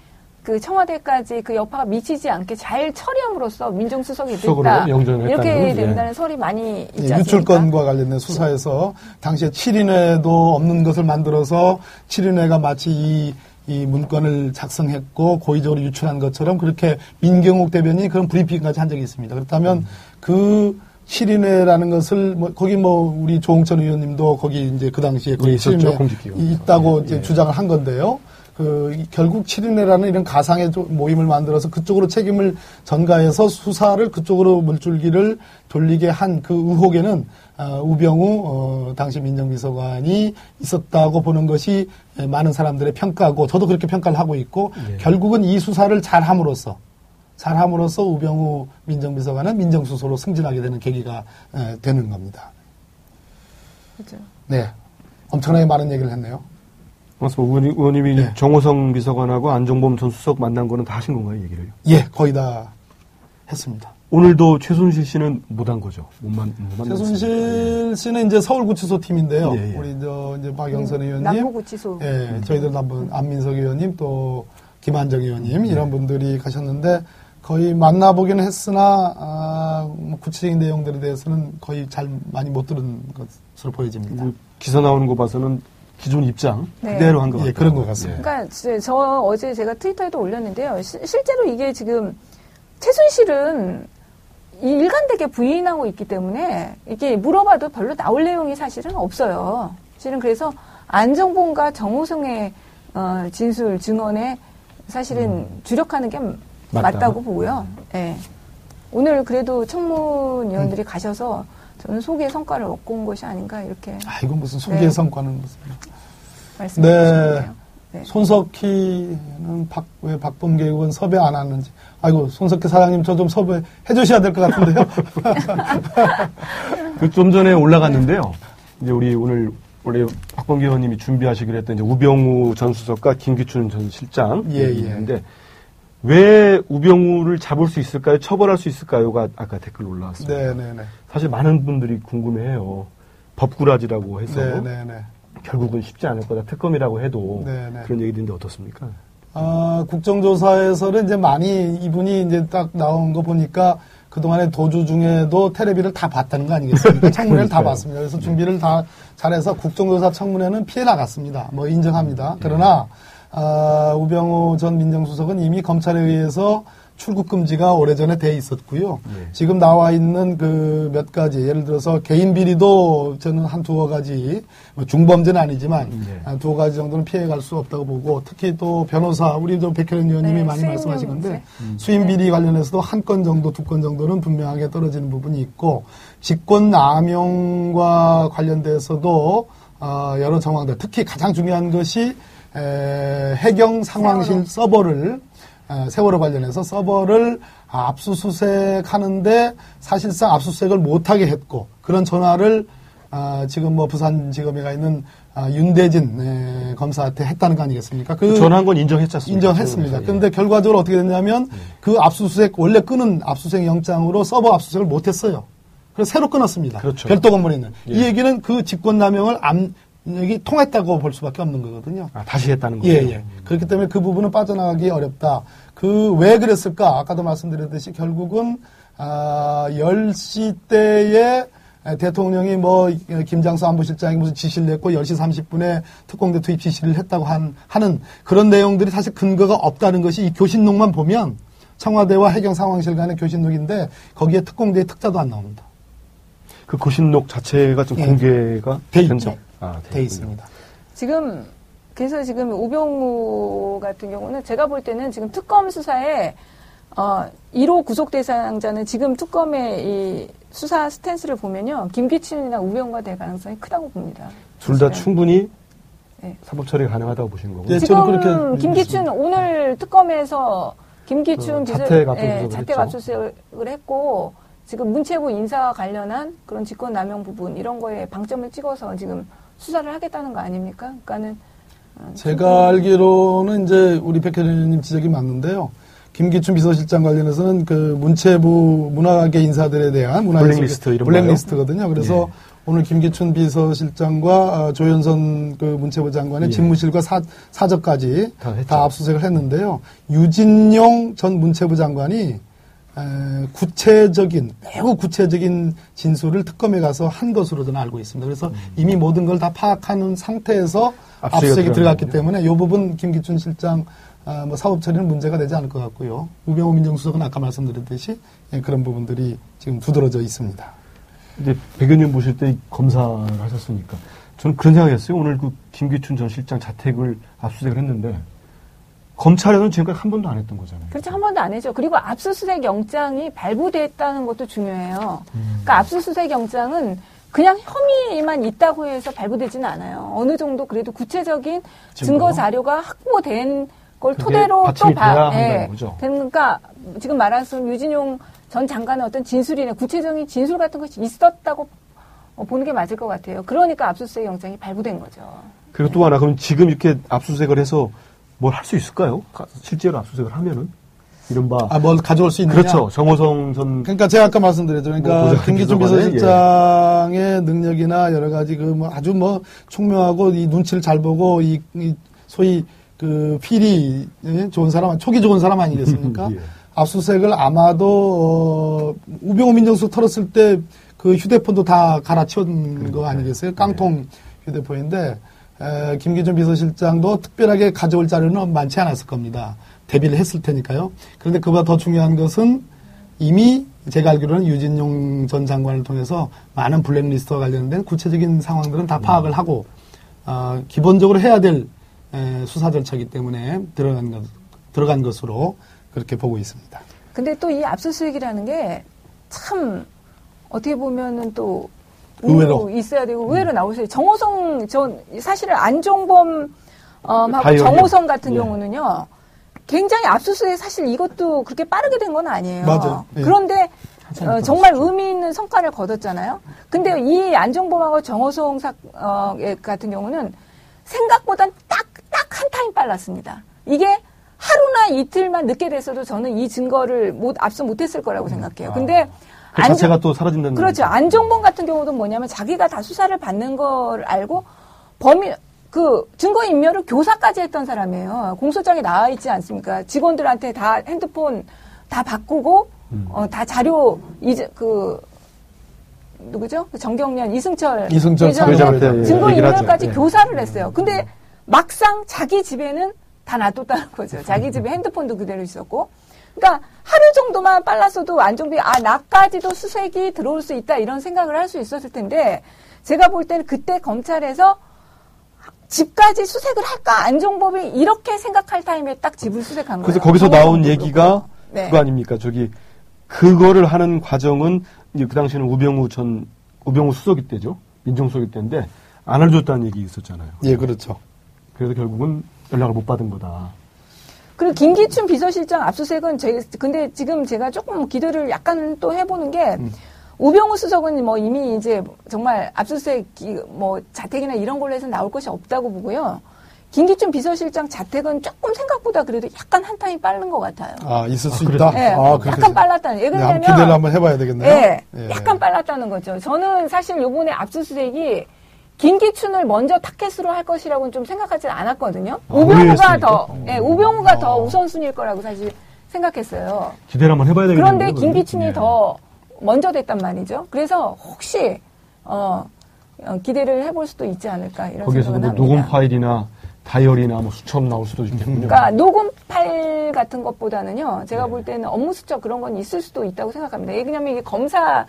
그 청와대까지 그 여파가 미치지 않게 잘 처리함으로써 민정수석이 됐다, 이렇게 된다는 설이 많이 있지 않습니까? 유출건과 관련된 수사에서 당시에 7인회도 없는 것을 만들어서 7인회가 마치 이 문건을 작성했고 고의적으로 유출한 것처럼 그렇게 민경욱 대변인이 그런 브리핑까지 한 적이 있습니다. 그렇다면 그 7인회라는 것을, 거기 우리 조홍천 의원님도 거기 이제 그 당시에 거기 7인회 있다고 이제 주장을 한 건데요. 결국 7인회라는 이런 가상의 모임을 만들어서 그쪽으로 책임을 전가해서 수사를 그쪽으로 물줄기를 돌리게 한 그 의혹에는 우병우 당시 민정비서관이 있었다고 보는 것이 많은 사람들의 평가고, 저도 그렇게 평가를 하고 있고, 결국은 이 수사를 잘함으로써 우병우 민정비서관은 민정수석으로 승진하게 되는 계기가 되는 겁니다. 그렇죠. 네, 엄청나게 많은 얘기를 했네요. 의원님이 정호성 비서관하고 안종범 전 수석 만난 거는 다 하신 건가요, 얘기를요? 예, 거의 다 했습니다. 오늘도 최순실 씨는 못 한 거죠? 못 최순실 씨는 이제 서울구치소 팀인데요. 예. 우리 이제 박영선 의원님, 남부구치소. 예, 저희들 한번 안민석 의원님 또 김한정 의원님 이런 분들이 가셨는데 거의 만나보기는 했으나 구체적인 내용들에 대해서는 거의 잘 많이 못 들은 것으로 보여집니다. 기사 나오는 거 봐서는 기존 입장 그대로 한 것 같아요. 그런 것 같습니다. 그러니까 저 어제 제가 트위터에도 올렸는데요. 실제로 이게 지금 최순실은 일관되게 부인하고 있기 때문에 이게 물어봐도 별로 나올 내용이 사실은 없어요. 실은 그래서 안정범과 정호성의 진술 증언에 사실은 주력하는 게 맞다고 보고요. 예. 오늘 그래도 청문위원들이 가셔서 저는 소기의 성과를 얻고 온 것이 아닌가 이렇게. 아, 이건 무슨 소기의 성과는 무슨 말씀해 주시는 거예요. 네. 손석희는 왜 박범계 의원 섭외 안 왔는지. 아이고, 손석희 사장님 저 좀 섭외해 주셔야 될 것 같은데요. 그 좀 전에 올라갔는데요. 이제 우리 오늘 원래 박범계 의원님이 준비하시기로 했던 이제 우병우 전 수석과 김기춘 전 실장 얘기인데 왜 우병우를 잡을 수 있을까요? 처벌할 수 있을까요?가 아까 댓글 올라왔습니다. 네네네. 사실 많은 분들이 궁금해해요. 법꾸라지라고 해서 결국은 쉽지 않을 거다. 특검이라고 해도 그런 얘기들인데 어떻습니까? 아, 국정조사에서는 이제 많이 이분이 이제 딱 나온 거 보니까 그동안에 도주 중에도 테레비를 다 봤다는 거 아니겠습니까? 청문회를 다 봤습니다. 그래서 준비를 다 잘해서 국정조사 청문회는 피해 나갔습니다. 뭐 인정합니다. 그러나 아, 우병우 전 민정수석은 이미 검찰에 의해서 출국 금지가 오래전에 돼 있었고요. 지금 나와 있는 그 몇 가지, 예를 들어서 개인 비리도 저는 한 두어 가지, 중범죄는 아니지만 한 두어 가지 정도는 피해갈 수 없다고 보고, 특히 또 변호사, 우리도 백혜련 의원님이 많이 말씀하신 건데 수임 비리 관련해서도 한 건 정도, 두 건 정도는 분명하게 떨어지는 부분이 있고, 직권 남용과 관련돼서도 여러 정황들, 특히 가장 중요한 것이 해경 상황실 서버를 세월호 관련해서 서버를 압수수색하는데 사실상 압수수색을 못하게 했고, 그런 전화를 지금 뭐 부산지검에 가 있는 윤대진 검사한테 했다는 거 아니겠습니까? 그 전화한 건 인정했잖습니까? 인정했습니다. 그런데 결과적으로 어떻게 됐냐면 그 압수수색, 원래 끄는 압수수색 영장으로 서버 압수수색을 못했어요. 그래서 새로 끊었습니다. 그렇죠. 별도 건물에 있는. 이 얘기는 그 직권남용을 여기 통했다고 볼 수밖에 없는 거거든요. 아, 다시 했다는 거예요? 예, 예. 그렇기 때문에 그 부분은 빠져나가기 어렵다. 그 왜 그랬을까? 아까도 말씀드렸듯이 결국은 10시 때에 대통령이 뭐 김장수 안보실장이 무슨 지시를 냈고 10시 30분에 특공대 투입 지시를 했다고 하는 그런 내용들이 사실 근거가 없다는 것이 이 교신록만 보면 청와대와 해경 상황실 간의 교신록인데 거기에 특공대의 특자도 안 나옵니다. 그 교신록 자체가 좀 공개가 됐죠? 돼 있습니다. 지금 그래서 지금 우병우 같은 경우는 제가 볼 때는 지금 특검 수사에 1호 구속 대상자는 지금 특검의 이 수사 스탠스를 보면요, 김기춘이나 우병우가 될 가능성이 크다고 봅니다. 둘 다 충분히 사법 처리 가능하다고 보시는 거고요. 네, 지금 그렇게 김기춘 믿습니다. 오늘 특검에서 김기춘 자택 압수수색을 했고, 지금 문체부 인사와 관련한 그런 직권 남용 부분 이런 거에 방점을 찍어서 지금 수사를 하겠다는 거 아닙니까? 그러니까는 제가 알기로는 이제 우리 백혜련님 지적이 맞는데요. 김기춘 비서실장 관련해서는 그 문체부 문화계 인사들에 대한 블랙리스트 이런 블랙리스트거든요. 그래서 오늘 김기춘 비서실장과 조현선 그 문체부 장관의 집무실과 사저까지 다 압수수색을 했는데요. 유진용 전 문체부 장관이 매우 구체적인 진술을 특검에 가서 한 것으로 저는 알고 있습니다. 그래서 이미 모든 걸 다 파악하는 상태에서 압수수색이 들어갔기 때문에 이 부분 김기춘 실장 뭐 사법 처리는 문제가 되지 않을 것 같고요. 우병우 민정수석은 아까 말씀드렸듯이 그런 부분들이 지금 두드러져 있습니다. 이제 백 의원님 보실 때 검사를 하셨으니까 저는 그런 생각했어요. 오늘 그 김기춘 전 실장 자택을 압수수색을 했는데 검찰에서는 지금까지 한 번도 안 했던 거잖아요. 그렇죠. 한 번도 안 했죠. 그리고 압수수색 영장이 발부됐다는 것도 중요해요. 그러니까 압수수색 영장은 그냥 혐의만 있다고 해서 발부되지는 않아요. 어느 정도 그래도 구체적인 증거 자료가 확보된 걸 토대로 또 한다는 거죠. 그러니까 지금 말하신 유진용 전 장관의 어떤 진술이나 구체적인 진술 같은 것이 있었다고 보는 게 맞을 것 같아요. 그러니까 압수수색 영장이 발부된 거죠. 그리고 또 하나, 그럼 지금 이렇게 압수수색을 해서 뭘 할 수 있을까요? 실제로 압수수색을 하면은 이른바 뭘 가져올 수 있느냐? 그렇죠. 정호성 전 그러니까 제가 아까 말씀드렸죠. 그러니까 김기춘 비서실장의 능력이나 여러 가지 그 뭐 아주 뭐 총명하고 이 눈치를 잘 보고 이 소위 그 필이 좋은 사람, 촉이 좋은 사람 아니겠습니까? 압수수색을 아마도 우병우 민정수석 털었을 때 그 휴대폰도 다 갈아치운 거 아니겠어요? 깡통 휴대폰인데. 김기춘 비서실장도 특별하게 가져올 자료는 많지 않았을 겁니다. 대비를 했을 테니까요. 그런데 그보다 더 중요한 것은 이미 제가 알기로는 유진용 전 장관을 통해서 많은 블랙리스트와 관련된 구체적인 상황들은 다 파악을 하고 기본적으로 해야 될 수사 절차이기 때문에 들어간 것으로 그렇게 보고 있습니다. 근데 또 이 압수수색이라는 게 참 어떻게 보면은 또 의외로 있어야 되고 의외로 나오세요. 정호성 전 사실은 안종범 하고 정호성 같은 경우는요. 굉장히 압수수색 사실 이것도 그렇게 빠르게 된 건 아니에요. 맞아요. 예. 그런데 정말 의미 있는 성과를 거뒀잖아요. 근데 이 안종범하고 정호성 같은 경우는 생각보단 딱 한 타임 빨랐습니다. 이게 하루나 이틀만 늦게 됐어도 저는 이 증거를 압수 못했을 거라고 생각해요. 근데 그 자체가 또 사라진다는 그렇죠. 안종범 같은 경우도 뭐냐면 자기가 다 수사를 받는 걸 알고 범인 그 증거인멸을 교사까지 했던 사람이에요. 공소장에 나와 있지 않습니까? 직원들한테 다 핸드폰 다 바꾸고 다 자료 이제 그 누구죠? 정경련 이승철 회장한테 증거인멸까지 교사를 했어요. 근데 막상 자기 집에는 다 놔뒀다는 거죠. 자기 집에 핸드폰도 그대로 있었고. 그러니까 하루 정도만 빨랐어도 안종비 나까지도 수색이 들어올 수 있다 이런 생각을 할 수 있었을 텐데 제가 볼 때는 그때 검찰에서 집까지 수색을 할까 안종범이 이렇게 생각할 타임에 딱 집을 수색한 거예요. 그래서 거기서 나온 얘기가 네. 그거 아닙니까? 저기 그거를 하는 과정은 그 당시에는 우병우 수석이 때죠. 민정수석이 때인데 안 알려줬다는 얘기 있었잖아요. 예, 그렇죠. 그래서 결국은 연락을 못 받은 거다. 그리고 김기춘 비서실장 압수수색은 근데 지금 제가 조금 기대를 약간 또 해보는 게 우병우 수석은 뭐 이미 이제 정말 압수수색 뭐 자택이나 이런 걸로 해서 나올 것이 없다고 보고요. 김기춘 비서실장 자택은 조금 생각보다 그래도 약간 한 타임 빠른 것 같아요. 아, 있을 수 있다? 네, 약간 빨랐다는. 예, 그러면 기대를 한번 해봐야 되겠네요. 네, 예. 약간 빨랐다는 거죠. 저는 사실 요번에 압수수색이 김기춘을 먼저 타켓으로 할 것이라고는 좀 생각하지 않았거든요. 우병우가 더 우선순위일 거라고 사실 생각했어요. 기대를 한번 해봐야 되겠네요. 그런데 김기춘이 더 먼저 됐단 말이죠. 그래서 혹시 기대를 해볼 수도 있지 않을까 이런 거기에서 생각은 합니다. 녹음 파일이나 다이어리나 뭐 수첩 나올 수도 있겠군요. 그러니까 녹음 파일 같은 것보다는요. 제가 볼 때는 업무 수첩 그런 건 있을 수도 있다고 생각합니다. 왜냐하면 이게 검사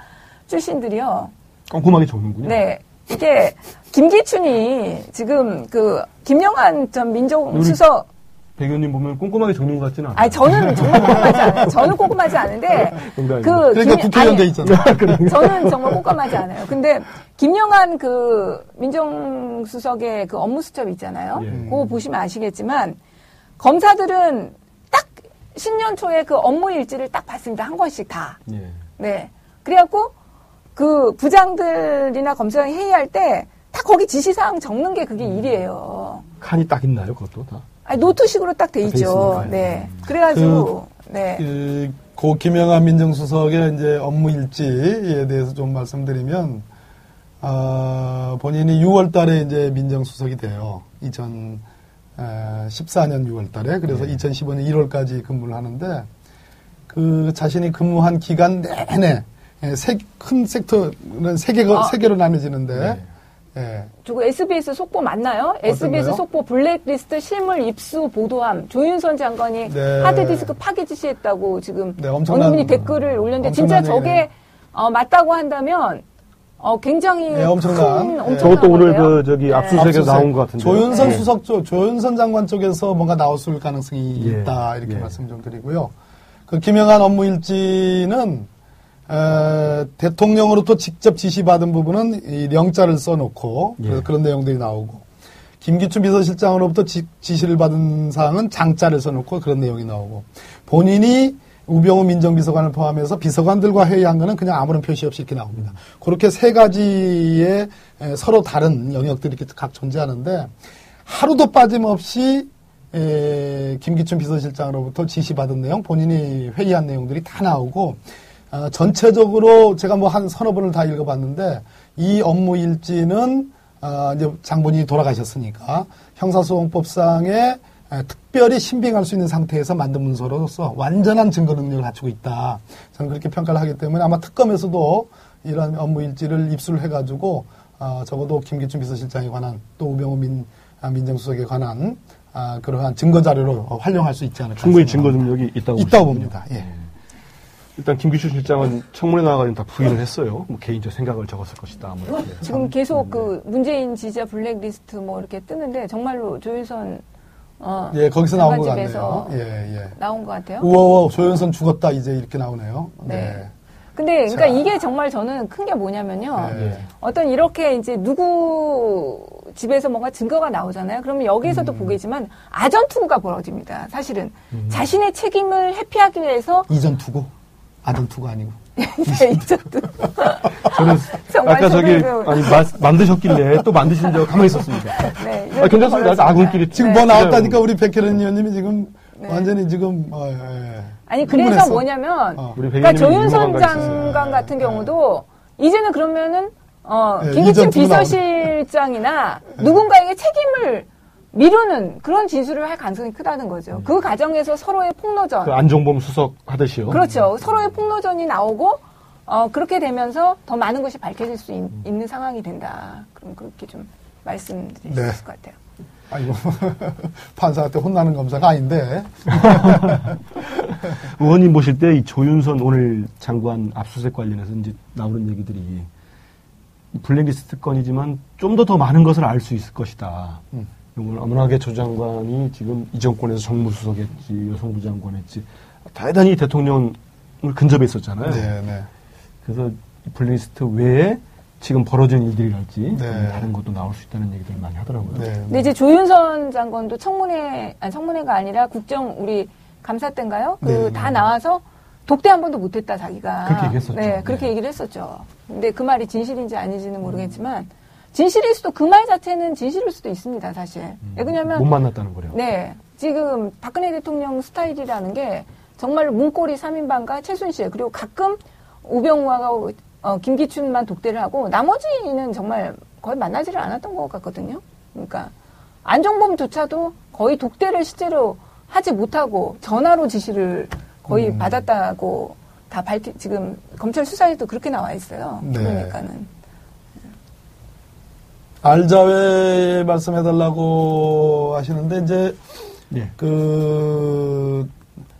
출신들이요. 꼼꼼하게 적는군요. 네. 이게 김기춘이 지금 그 김영환 전 민정수석 백 의원님 보면 꼼꼼하게 적는 것 같지는 않아요. 아니, 저는 정말 꼼꼼하지 않아요. 저는 꼼꼼하지 않은데. 그러니까 국회의원 돼 있잖아요. 저는 정말 꼼꼼하지 않아요. 근데 김영환 그 민정수석의 그 업무 수첩 있잖아요. 예. 그거 보시면 아시겠지만 검사들은 딱 신년 초에 그 업무 일지를 딱 봤습니다. 한 권씩 다. 예. 네. 그래갖고 그 부장들이나 검사랑 회의할 때 다 거기 지시사항 적는 게 그게 일이에요. 칸이 딱 있나요? 그것도 다? 아니, 노트식으로 딱 돼 있죠. 네. 그래가지고, 고 김영환 민정수석의 이제 업무 일지에 대해서 좀 말씀드리면, 본인이 6월 달에 이제 민정수석이 돼요. 2014년 6월 달에. 그래서 2015년 1월까지 근무를 하는데, 그 자신이 근무한 기간 내내, 큰 섹터는 세 개로 나뉘지는데, 네. 예. 저거 SBS 속보 맞나요? SBS 속보 블랙리스트 실물 입수 보도함 조윤선 장관이 하드디스크 파기 지시했다고 지금 어느 분이 댓글을 올렸는데 진짜 저게 맞다고 한다면 굉장히 엄청난 저것도 오늘 그 저기 압수수색에서 나온 것 같은데 조윤선 수석 쪽 조윤선 장관 쪽에서 뭔가 나왔을 가능성이 있다 이렇게 말씀 좀 드리고요. 그 김영환 업무 일지는 대통령으로부터 직접 지시받은 부분은 이 령자를 써놓고 그런 내용들이 나오고 김기춘 비서실장으로부터 지시를 받은 사항은 장자를 써놓고 그런 내용이 나오고 본인이 우병우 민정비서관을 포함해서 비서관들과 회의한 거는 그냥 아무런 표시 없이 이렇게 나옵니다. 그렇게 세 가지의 서로 다른 영역들이 이렇게 각 존재하는데 하루도 빠짐없이 김기춘 비서실장으로부터 지시받은 내용 본인이 회의한 내용들이 다 나오고 전체적으로 제가 뭐 한 서너 번을 다 읽어봤는데 이 업무 일지는 이제 장본인이 돌아가셨으니까 형사소송법상에 특별히 신빙할 수 있는 상태에서 만든 문서로서 완전한 증거 능력을 갖추고 있다. 저는 그렇게 평가를 하기 때문에 아마 특검에서도 이런 업무 일지를 입수를 해가지고 적어도 김기춘 비서실장에 관한 또 우병우 민정수석에 관한 그러한 증거 자료로 활용할 수 있지 않을까. 충분히 증거 능력이 있다고 봅니다. 예. 일단 김기춘 실장은 청문회 나와가지고 다 부인을 했어요. 뭐 개인적 생각을 적었을 것이다. 뭐 이렇게 지금 계속 그 문재인 지지자 블랙리스트 뭐 이렇게 뜨는데 정말로 조윤선 거기서 나온 것 같네요. 나온 것 같아요. 우와 조윤선 죽었다 이제 이렇게 나오네요. 네. 근데 그러니까 자. 이게 정말 저는 큰 게 뭐냐면요. 네. 어떤 이렇게 이제 누구 집에서 뭔가 증거가 나오잖아요. 그러면 여기에서도 보겠지만 아전투구가 벌어집니다. 사실은 자신의 책임을 회피하기 위해서 이전투구? 아전투구 아니고. 네, 이전투구. 저는 아까 저기 아니, 만드셨길래 또 만드신 적 가만히 있었습니다. 네, 아, 괜찮습니다. 아군끼리 지금 네. 뭐 나왔다니까 우리 백혜련 의원님이 지금 네. 완전히 지금 예. 아니 흥분했어. 그래서 뭐냐면 그러니까 조윤선 장관 같은 경우도 이제는 그러면은 김기춘 비서실장이나 누군가에게 책임을 미루는 그런 진술을 할 가능성이 크다는 거죠. 그 과정에서 서로의 폭로전. 그 안종범 수석 하듯이요. 그렇죠. 서로의 폭로전이 나오고 그렇게 되면서 더 많은 것이 밝혀질 수 있는 상황이 된다. 그럼 그렇게 좀 말씀드릴 수 네. 있을 것 같아요. 아이고, 판사한테 혼나는 검사가 아닌데. 의원님 보실 때 이 조윤선 오늘 장관 압수수색 관련해서 이제 나오는 얘기들이 블랙리스트 건이지만 좀 더 많은 것을 알 수 있을 것이다. 이걸 아무나게 조 장관이 지금 이 정권에서 정무수석했지, 여성부 장관했지, 대단히 대통령을 근접해 있었잖아요. 네네. 그래서 블랙리스트 외에 지금 벌어진 일들이랄지 네. 다른 것도 나올 수 있다는 얘기들을 많이 하더라고요. 네. 근데 이제 조윤선 장관도 청문회가 아니라 국정 우리 감사 때인가요? 네. 그 다 나와서 독대 한 번도 못했다 자기가. 그렇게 얘기했었죠. 네, 그렇게 네. 얘기를 했었죠. 근데 그 말이 진실인지 아닌지는 모르겠지만 진실일 수도 그 말 자체는 진실일 수도 있습니다 사실. 왜냐면 못 만났다는 거래요. 네, 지금 박근혜 대통령 스타일이라는 게 정말 문고리 3인방과 최순실 그리고 가끔 우병우하고 김기춘만 독대를 하고 나머지는 정말 거의 만나지를 않았던 것 같거든요. 그러니까 안종범조차도 거의 독대를 실제로 하지 못하고 전화로 지시를 거의 받았다고 다 지금 검찰 수사에도 그렇게 나와 있어요. 네. 그러니까는 알자회 말씀해달라고 하시는데 이제 네. 그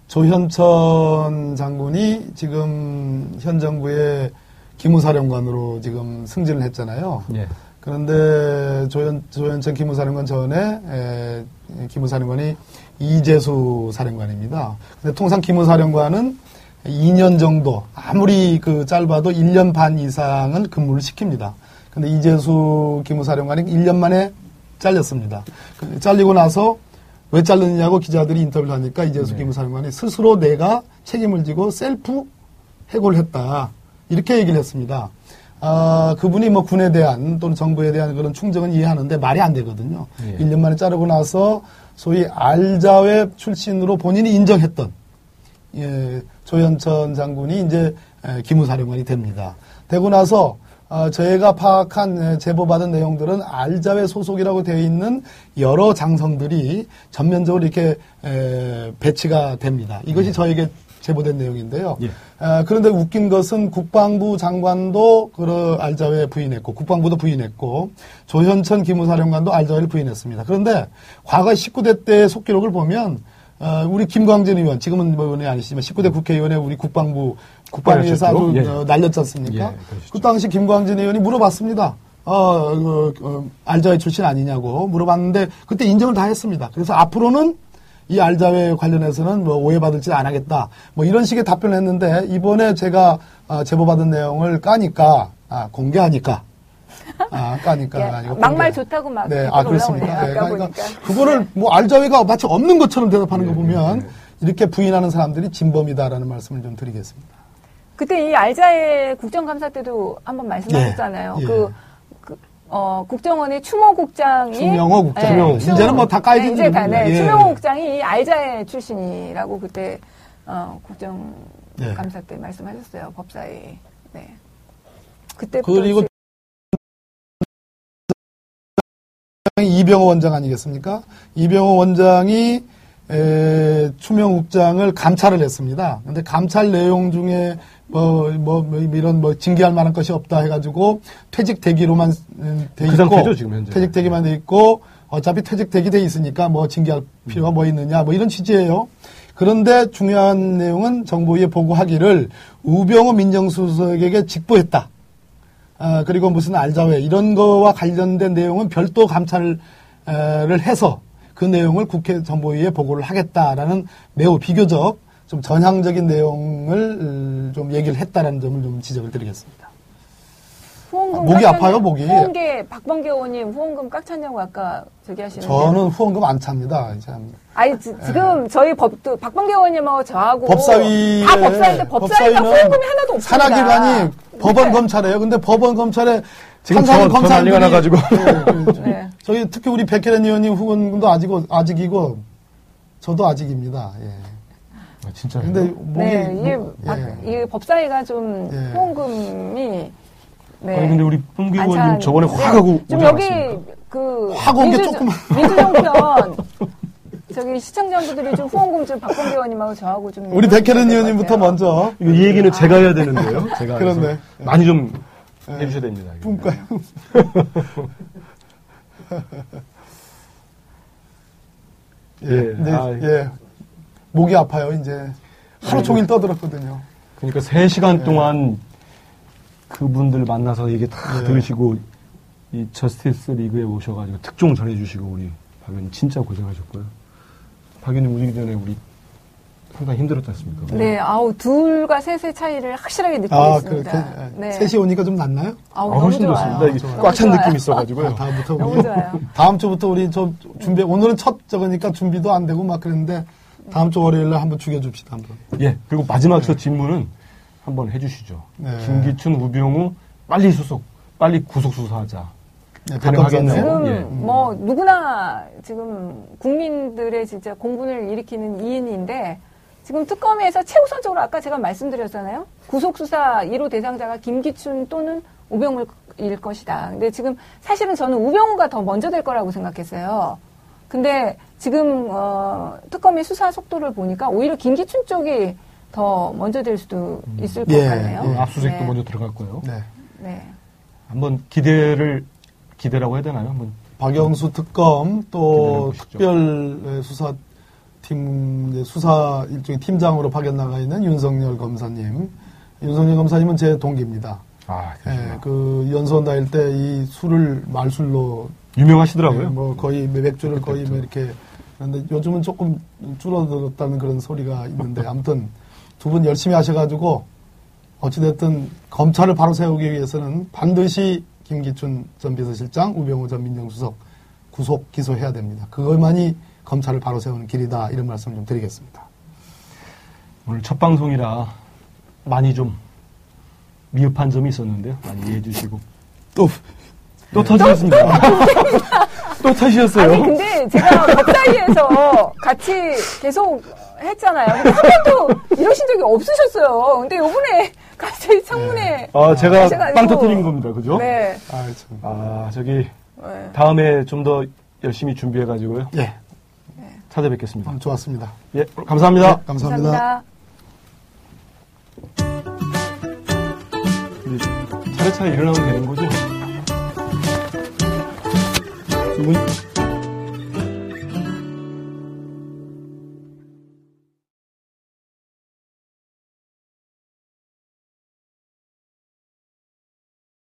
조현천 장군이 지금 현 정부의 기무사령관으로 지금 승진을 했잖아요. 예. 그런데 조현천 기무사령관 전에 기무사령관이 이재수 사령관입니다. 근데 통상 기무사령관은 2년 정도 아무리 그 짧아도 1년 반 이상은 근무를 시킵니다. 근데 이재수 기무사령관이 1년 만에 잘렸습니다. 잘리고 나서 왜 잘렸냐고 기자들이 인터뷰를 하니까 이재수 네. 기무사령관이 스스로 내가 책임을 지고 셀프 해고를 했다. 이렇게 얘기를 했습니다. 아, 그분이 뭐 군에 대한 또는 정부에 대한 그런 충정은 이해하는데 말이 안 되거든요. 예. 1년 만에 자르고 나서 소위 알자회 출신으로 본인이 인정했던 예, 조현천 장군이 이제 기무사령관이 됩니다. 되고 나서 저희가 파악한 제보받은 내용들은 알자회 소속이라고 되어 있는 여러 장성들이 전면적으로 이렇게 배치가 됩니다. 이것이 저에게 제보된 내용인데요. 예. 그런데 웃긴 것은 국방부 장관도 알자회 부인했고 국방부도 부인했고 조현천 기무사령관도 알자회를 부인했습니다. 그런데 과거 19대 때 속기록을 보면 우리 김광진 의원 지금은 뭐 의원이 아니시지만 19대 국회의원의 우리 국방부 국방위에서 아주 예. 날렸지 않습니까? 예, 그 당시 김광진 의원이 물어봤습니다. 알자회 출신 아니냐고 물어봤는데 그때 인정을 다 했습니다. 그래서 앞으로는 이 알자회 관련해서는 뭐 오해받을지 안 하겠다. 뭐 이런 식의 답변을 했는데 이번에 제가 제보받은 내용을 까니까 예, 아니고 막말 좋다고 막 네, 그렇습니까? 네, 그러니까 그거를 뭐 알자회가 마치 없는 것처럼 대답하는 거 보면 이렇게 부인하는 사람들이 진범이다라는 말씀을 좀 드리겠습니다. 그때 이 알자회 국정감사 때도 한번 말씀하셨잖아요. 예, 예. 국정원의 추명호 국장. 네, 이제는 뭐 다 까이진 네, 예. 추명호 국장이 이 알자회 출신이라고 그때 국정감사 때 말씀하셨어요. 법사위. 네. 그때부터 그리고 이병호 원장 아니겠습니까? 이병호 원장이 추명호 국장을 감찰을 했습니다. 근데 감찰 내용 중에 뭐 징계할 만한 것이 없다 해가지고 퇴직 대기로만 돼 있고 그 지금 현재. 퇴직 대기만 돼 있고 어차피 퇴직 대기 돼 있으니까 뭐 징계할 필요가 뭐 있느냐 뭐 이런 취지예요. 그런데 중요한 내용은 정보위에 보고하기를 우병우 민정수석에게 직보했다. 그리고 무슨 알자회 이런 거와 관련된 내용은 별도 감찰을 해서 그 내용을 국회 정보위에 보고를 하겠다라는 매우 비교적 좀 전향적인 내용을 좀 얘기를 했다라는 점을 좀 지적을 드리겠습니다. 후원금 목이 아파요, 목이. 박범계 의원님 후원금 꽉 찼냐고 아까 저기 하시는데. 저는 후원금 안 찹니다. 이제 아니, 지금 예. 저희 법도 박범계 의원님하고 저하고 법사위 다 법사위인데 법사위가 후원금이 하나도 없습니다. 산하기관이 법원 검찰이에요. 근데 법원 검찰에 지금 전 난리가 나가지고 네. 저희 특히 우리 백혜련 의원님 후원금도 아직이고 저도 아직입니다. 예. 아, 진짜. 근데 이게 법사위가 좀 후원금이 네. 아니 근데 우리 뽕기 의원님 저번에 화가고 좀 여기 않았습니까? 그 민주정 편 저기 시청자분들이 좀 후원금 좀 박범계 의원님하고 저하고 좀 우리 백혜련 의원님부터 먼저 이 얘기는 제가 해야 되는데요. 제가 그런데 많이 좀 해주셔야 됩니다. 뿜까요? 예. 목이 아파요. 이제 하루 종일 떠들었거든요. 그러니까 3시간 동안 그분들 만나서 얘기 다 들으시고 이 저스티스 리그에 오셔가지고 특종 전해주시고 우리 박 의원님 진짜 고생하셨고요. 박 의원님 오시기 전에 우리 상당히 힘들었지 않습니까? 네, 아우 둘과 셋의 차이를 확실하게 느끼고 있습니다. 네. 셋이 오니까 좀 낫나요? 아우 너무 훨씬 좋습니다. 꽉 찬 느낌이 있어가지고요. 다음부터 너무 좋아요. 다음 주부터 우리 저 준비 오늘은 첫 저거니까 준비도 안 되고 막 그랬는데 다음 주 월요일 날 한번 죽여줍시다 한번. 예, 그리고 마지막 저 질문은. 한번 해주시죠. 네. 김기춘, 우병우 빨리 구속 수사하자. 네, 가능하겠네요. 지금 뭐 누구나 지금 국민들의 진짜 공분을 일으키는 2인인데 지금 특검에서 최우선적으로 아까 제가 말씀드렸잖아요. 구속 수사 1호 대상자가 김기춘 또는 우병우일 것이다. 근데 지금 사실은 저는 우병우가 더 먼저 될 거라고 생각했어요. 근데 지금 특검의 수사 속도를 보니까 오히려 김기춘 쪽이 더 먼저 될 수도 있을 것 같네요. 압수수색도 먼저 들어갔고요. 한번 기대라고 해야 되나요? 한번 박영수 특검 또 특별 수사팀 수사 일종의 팀장으로 파견 나가 있는 윤석열 검사님. 윤석열 검사님은 제 동기입니다. 아, 예, 그 연수원 다닐 때 이 술을 말술로 유명하시더라고요. 예, 뭐 거의 맥주를 거의 뭐 이렇게. 그런데 요즘은 조금 줄어들었다는 그런 소리가 있는데 아무튼. 두 분 열심히 하셔가지고 어찌됐든 검찰을 바로 세우기 위해서는 반드시 김기춘 전 비서실장, 우병우 전 민정수석 구속 기소해야 됩니다. 그것만이 검찰을 바로 세우는 길이다 이런 말씀을 좀 드리겠습니다. 오늘 첫 방송이라 많이 좀 미흡한 점이 있었는데요. 많이 이해해 주시고 또 터지셨습니다. 또 터지셨어요. 아니 근데 제가 법사위에서 같이 계속 했잖아요. 근데 한 번도 이러신 적이 없으셨어요. 근데 요번에 갑자기 창문에 제가 빵 터뜨린 겁니다. 그죠? 네. 다음에 좀 더 열심히 준비해가지고요. 예. 찾아뵙겠습니다. 좋았습니다. 예, 감사합니다. 네, 감사합니다. 차례차례 일어나면 되는 거죠?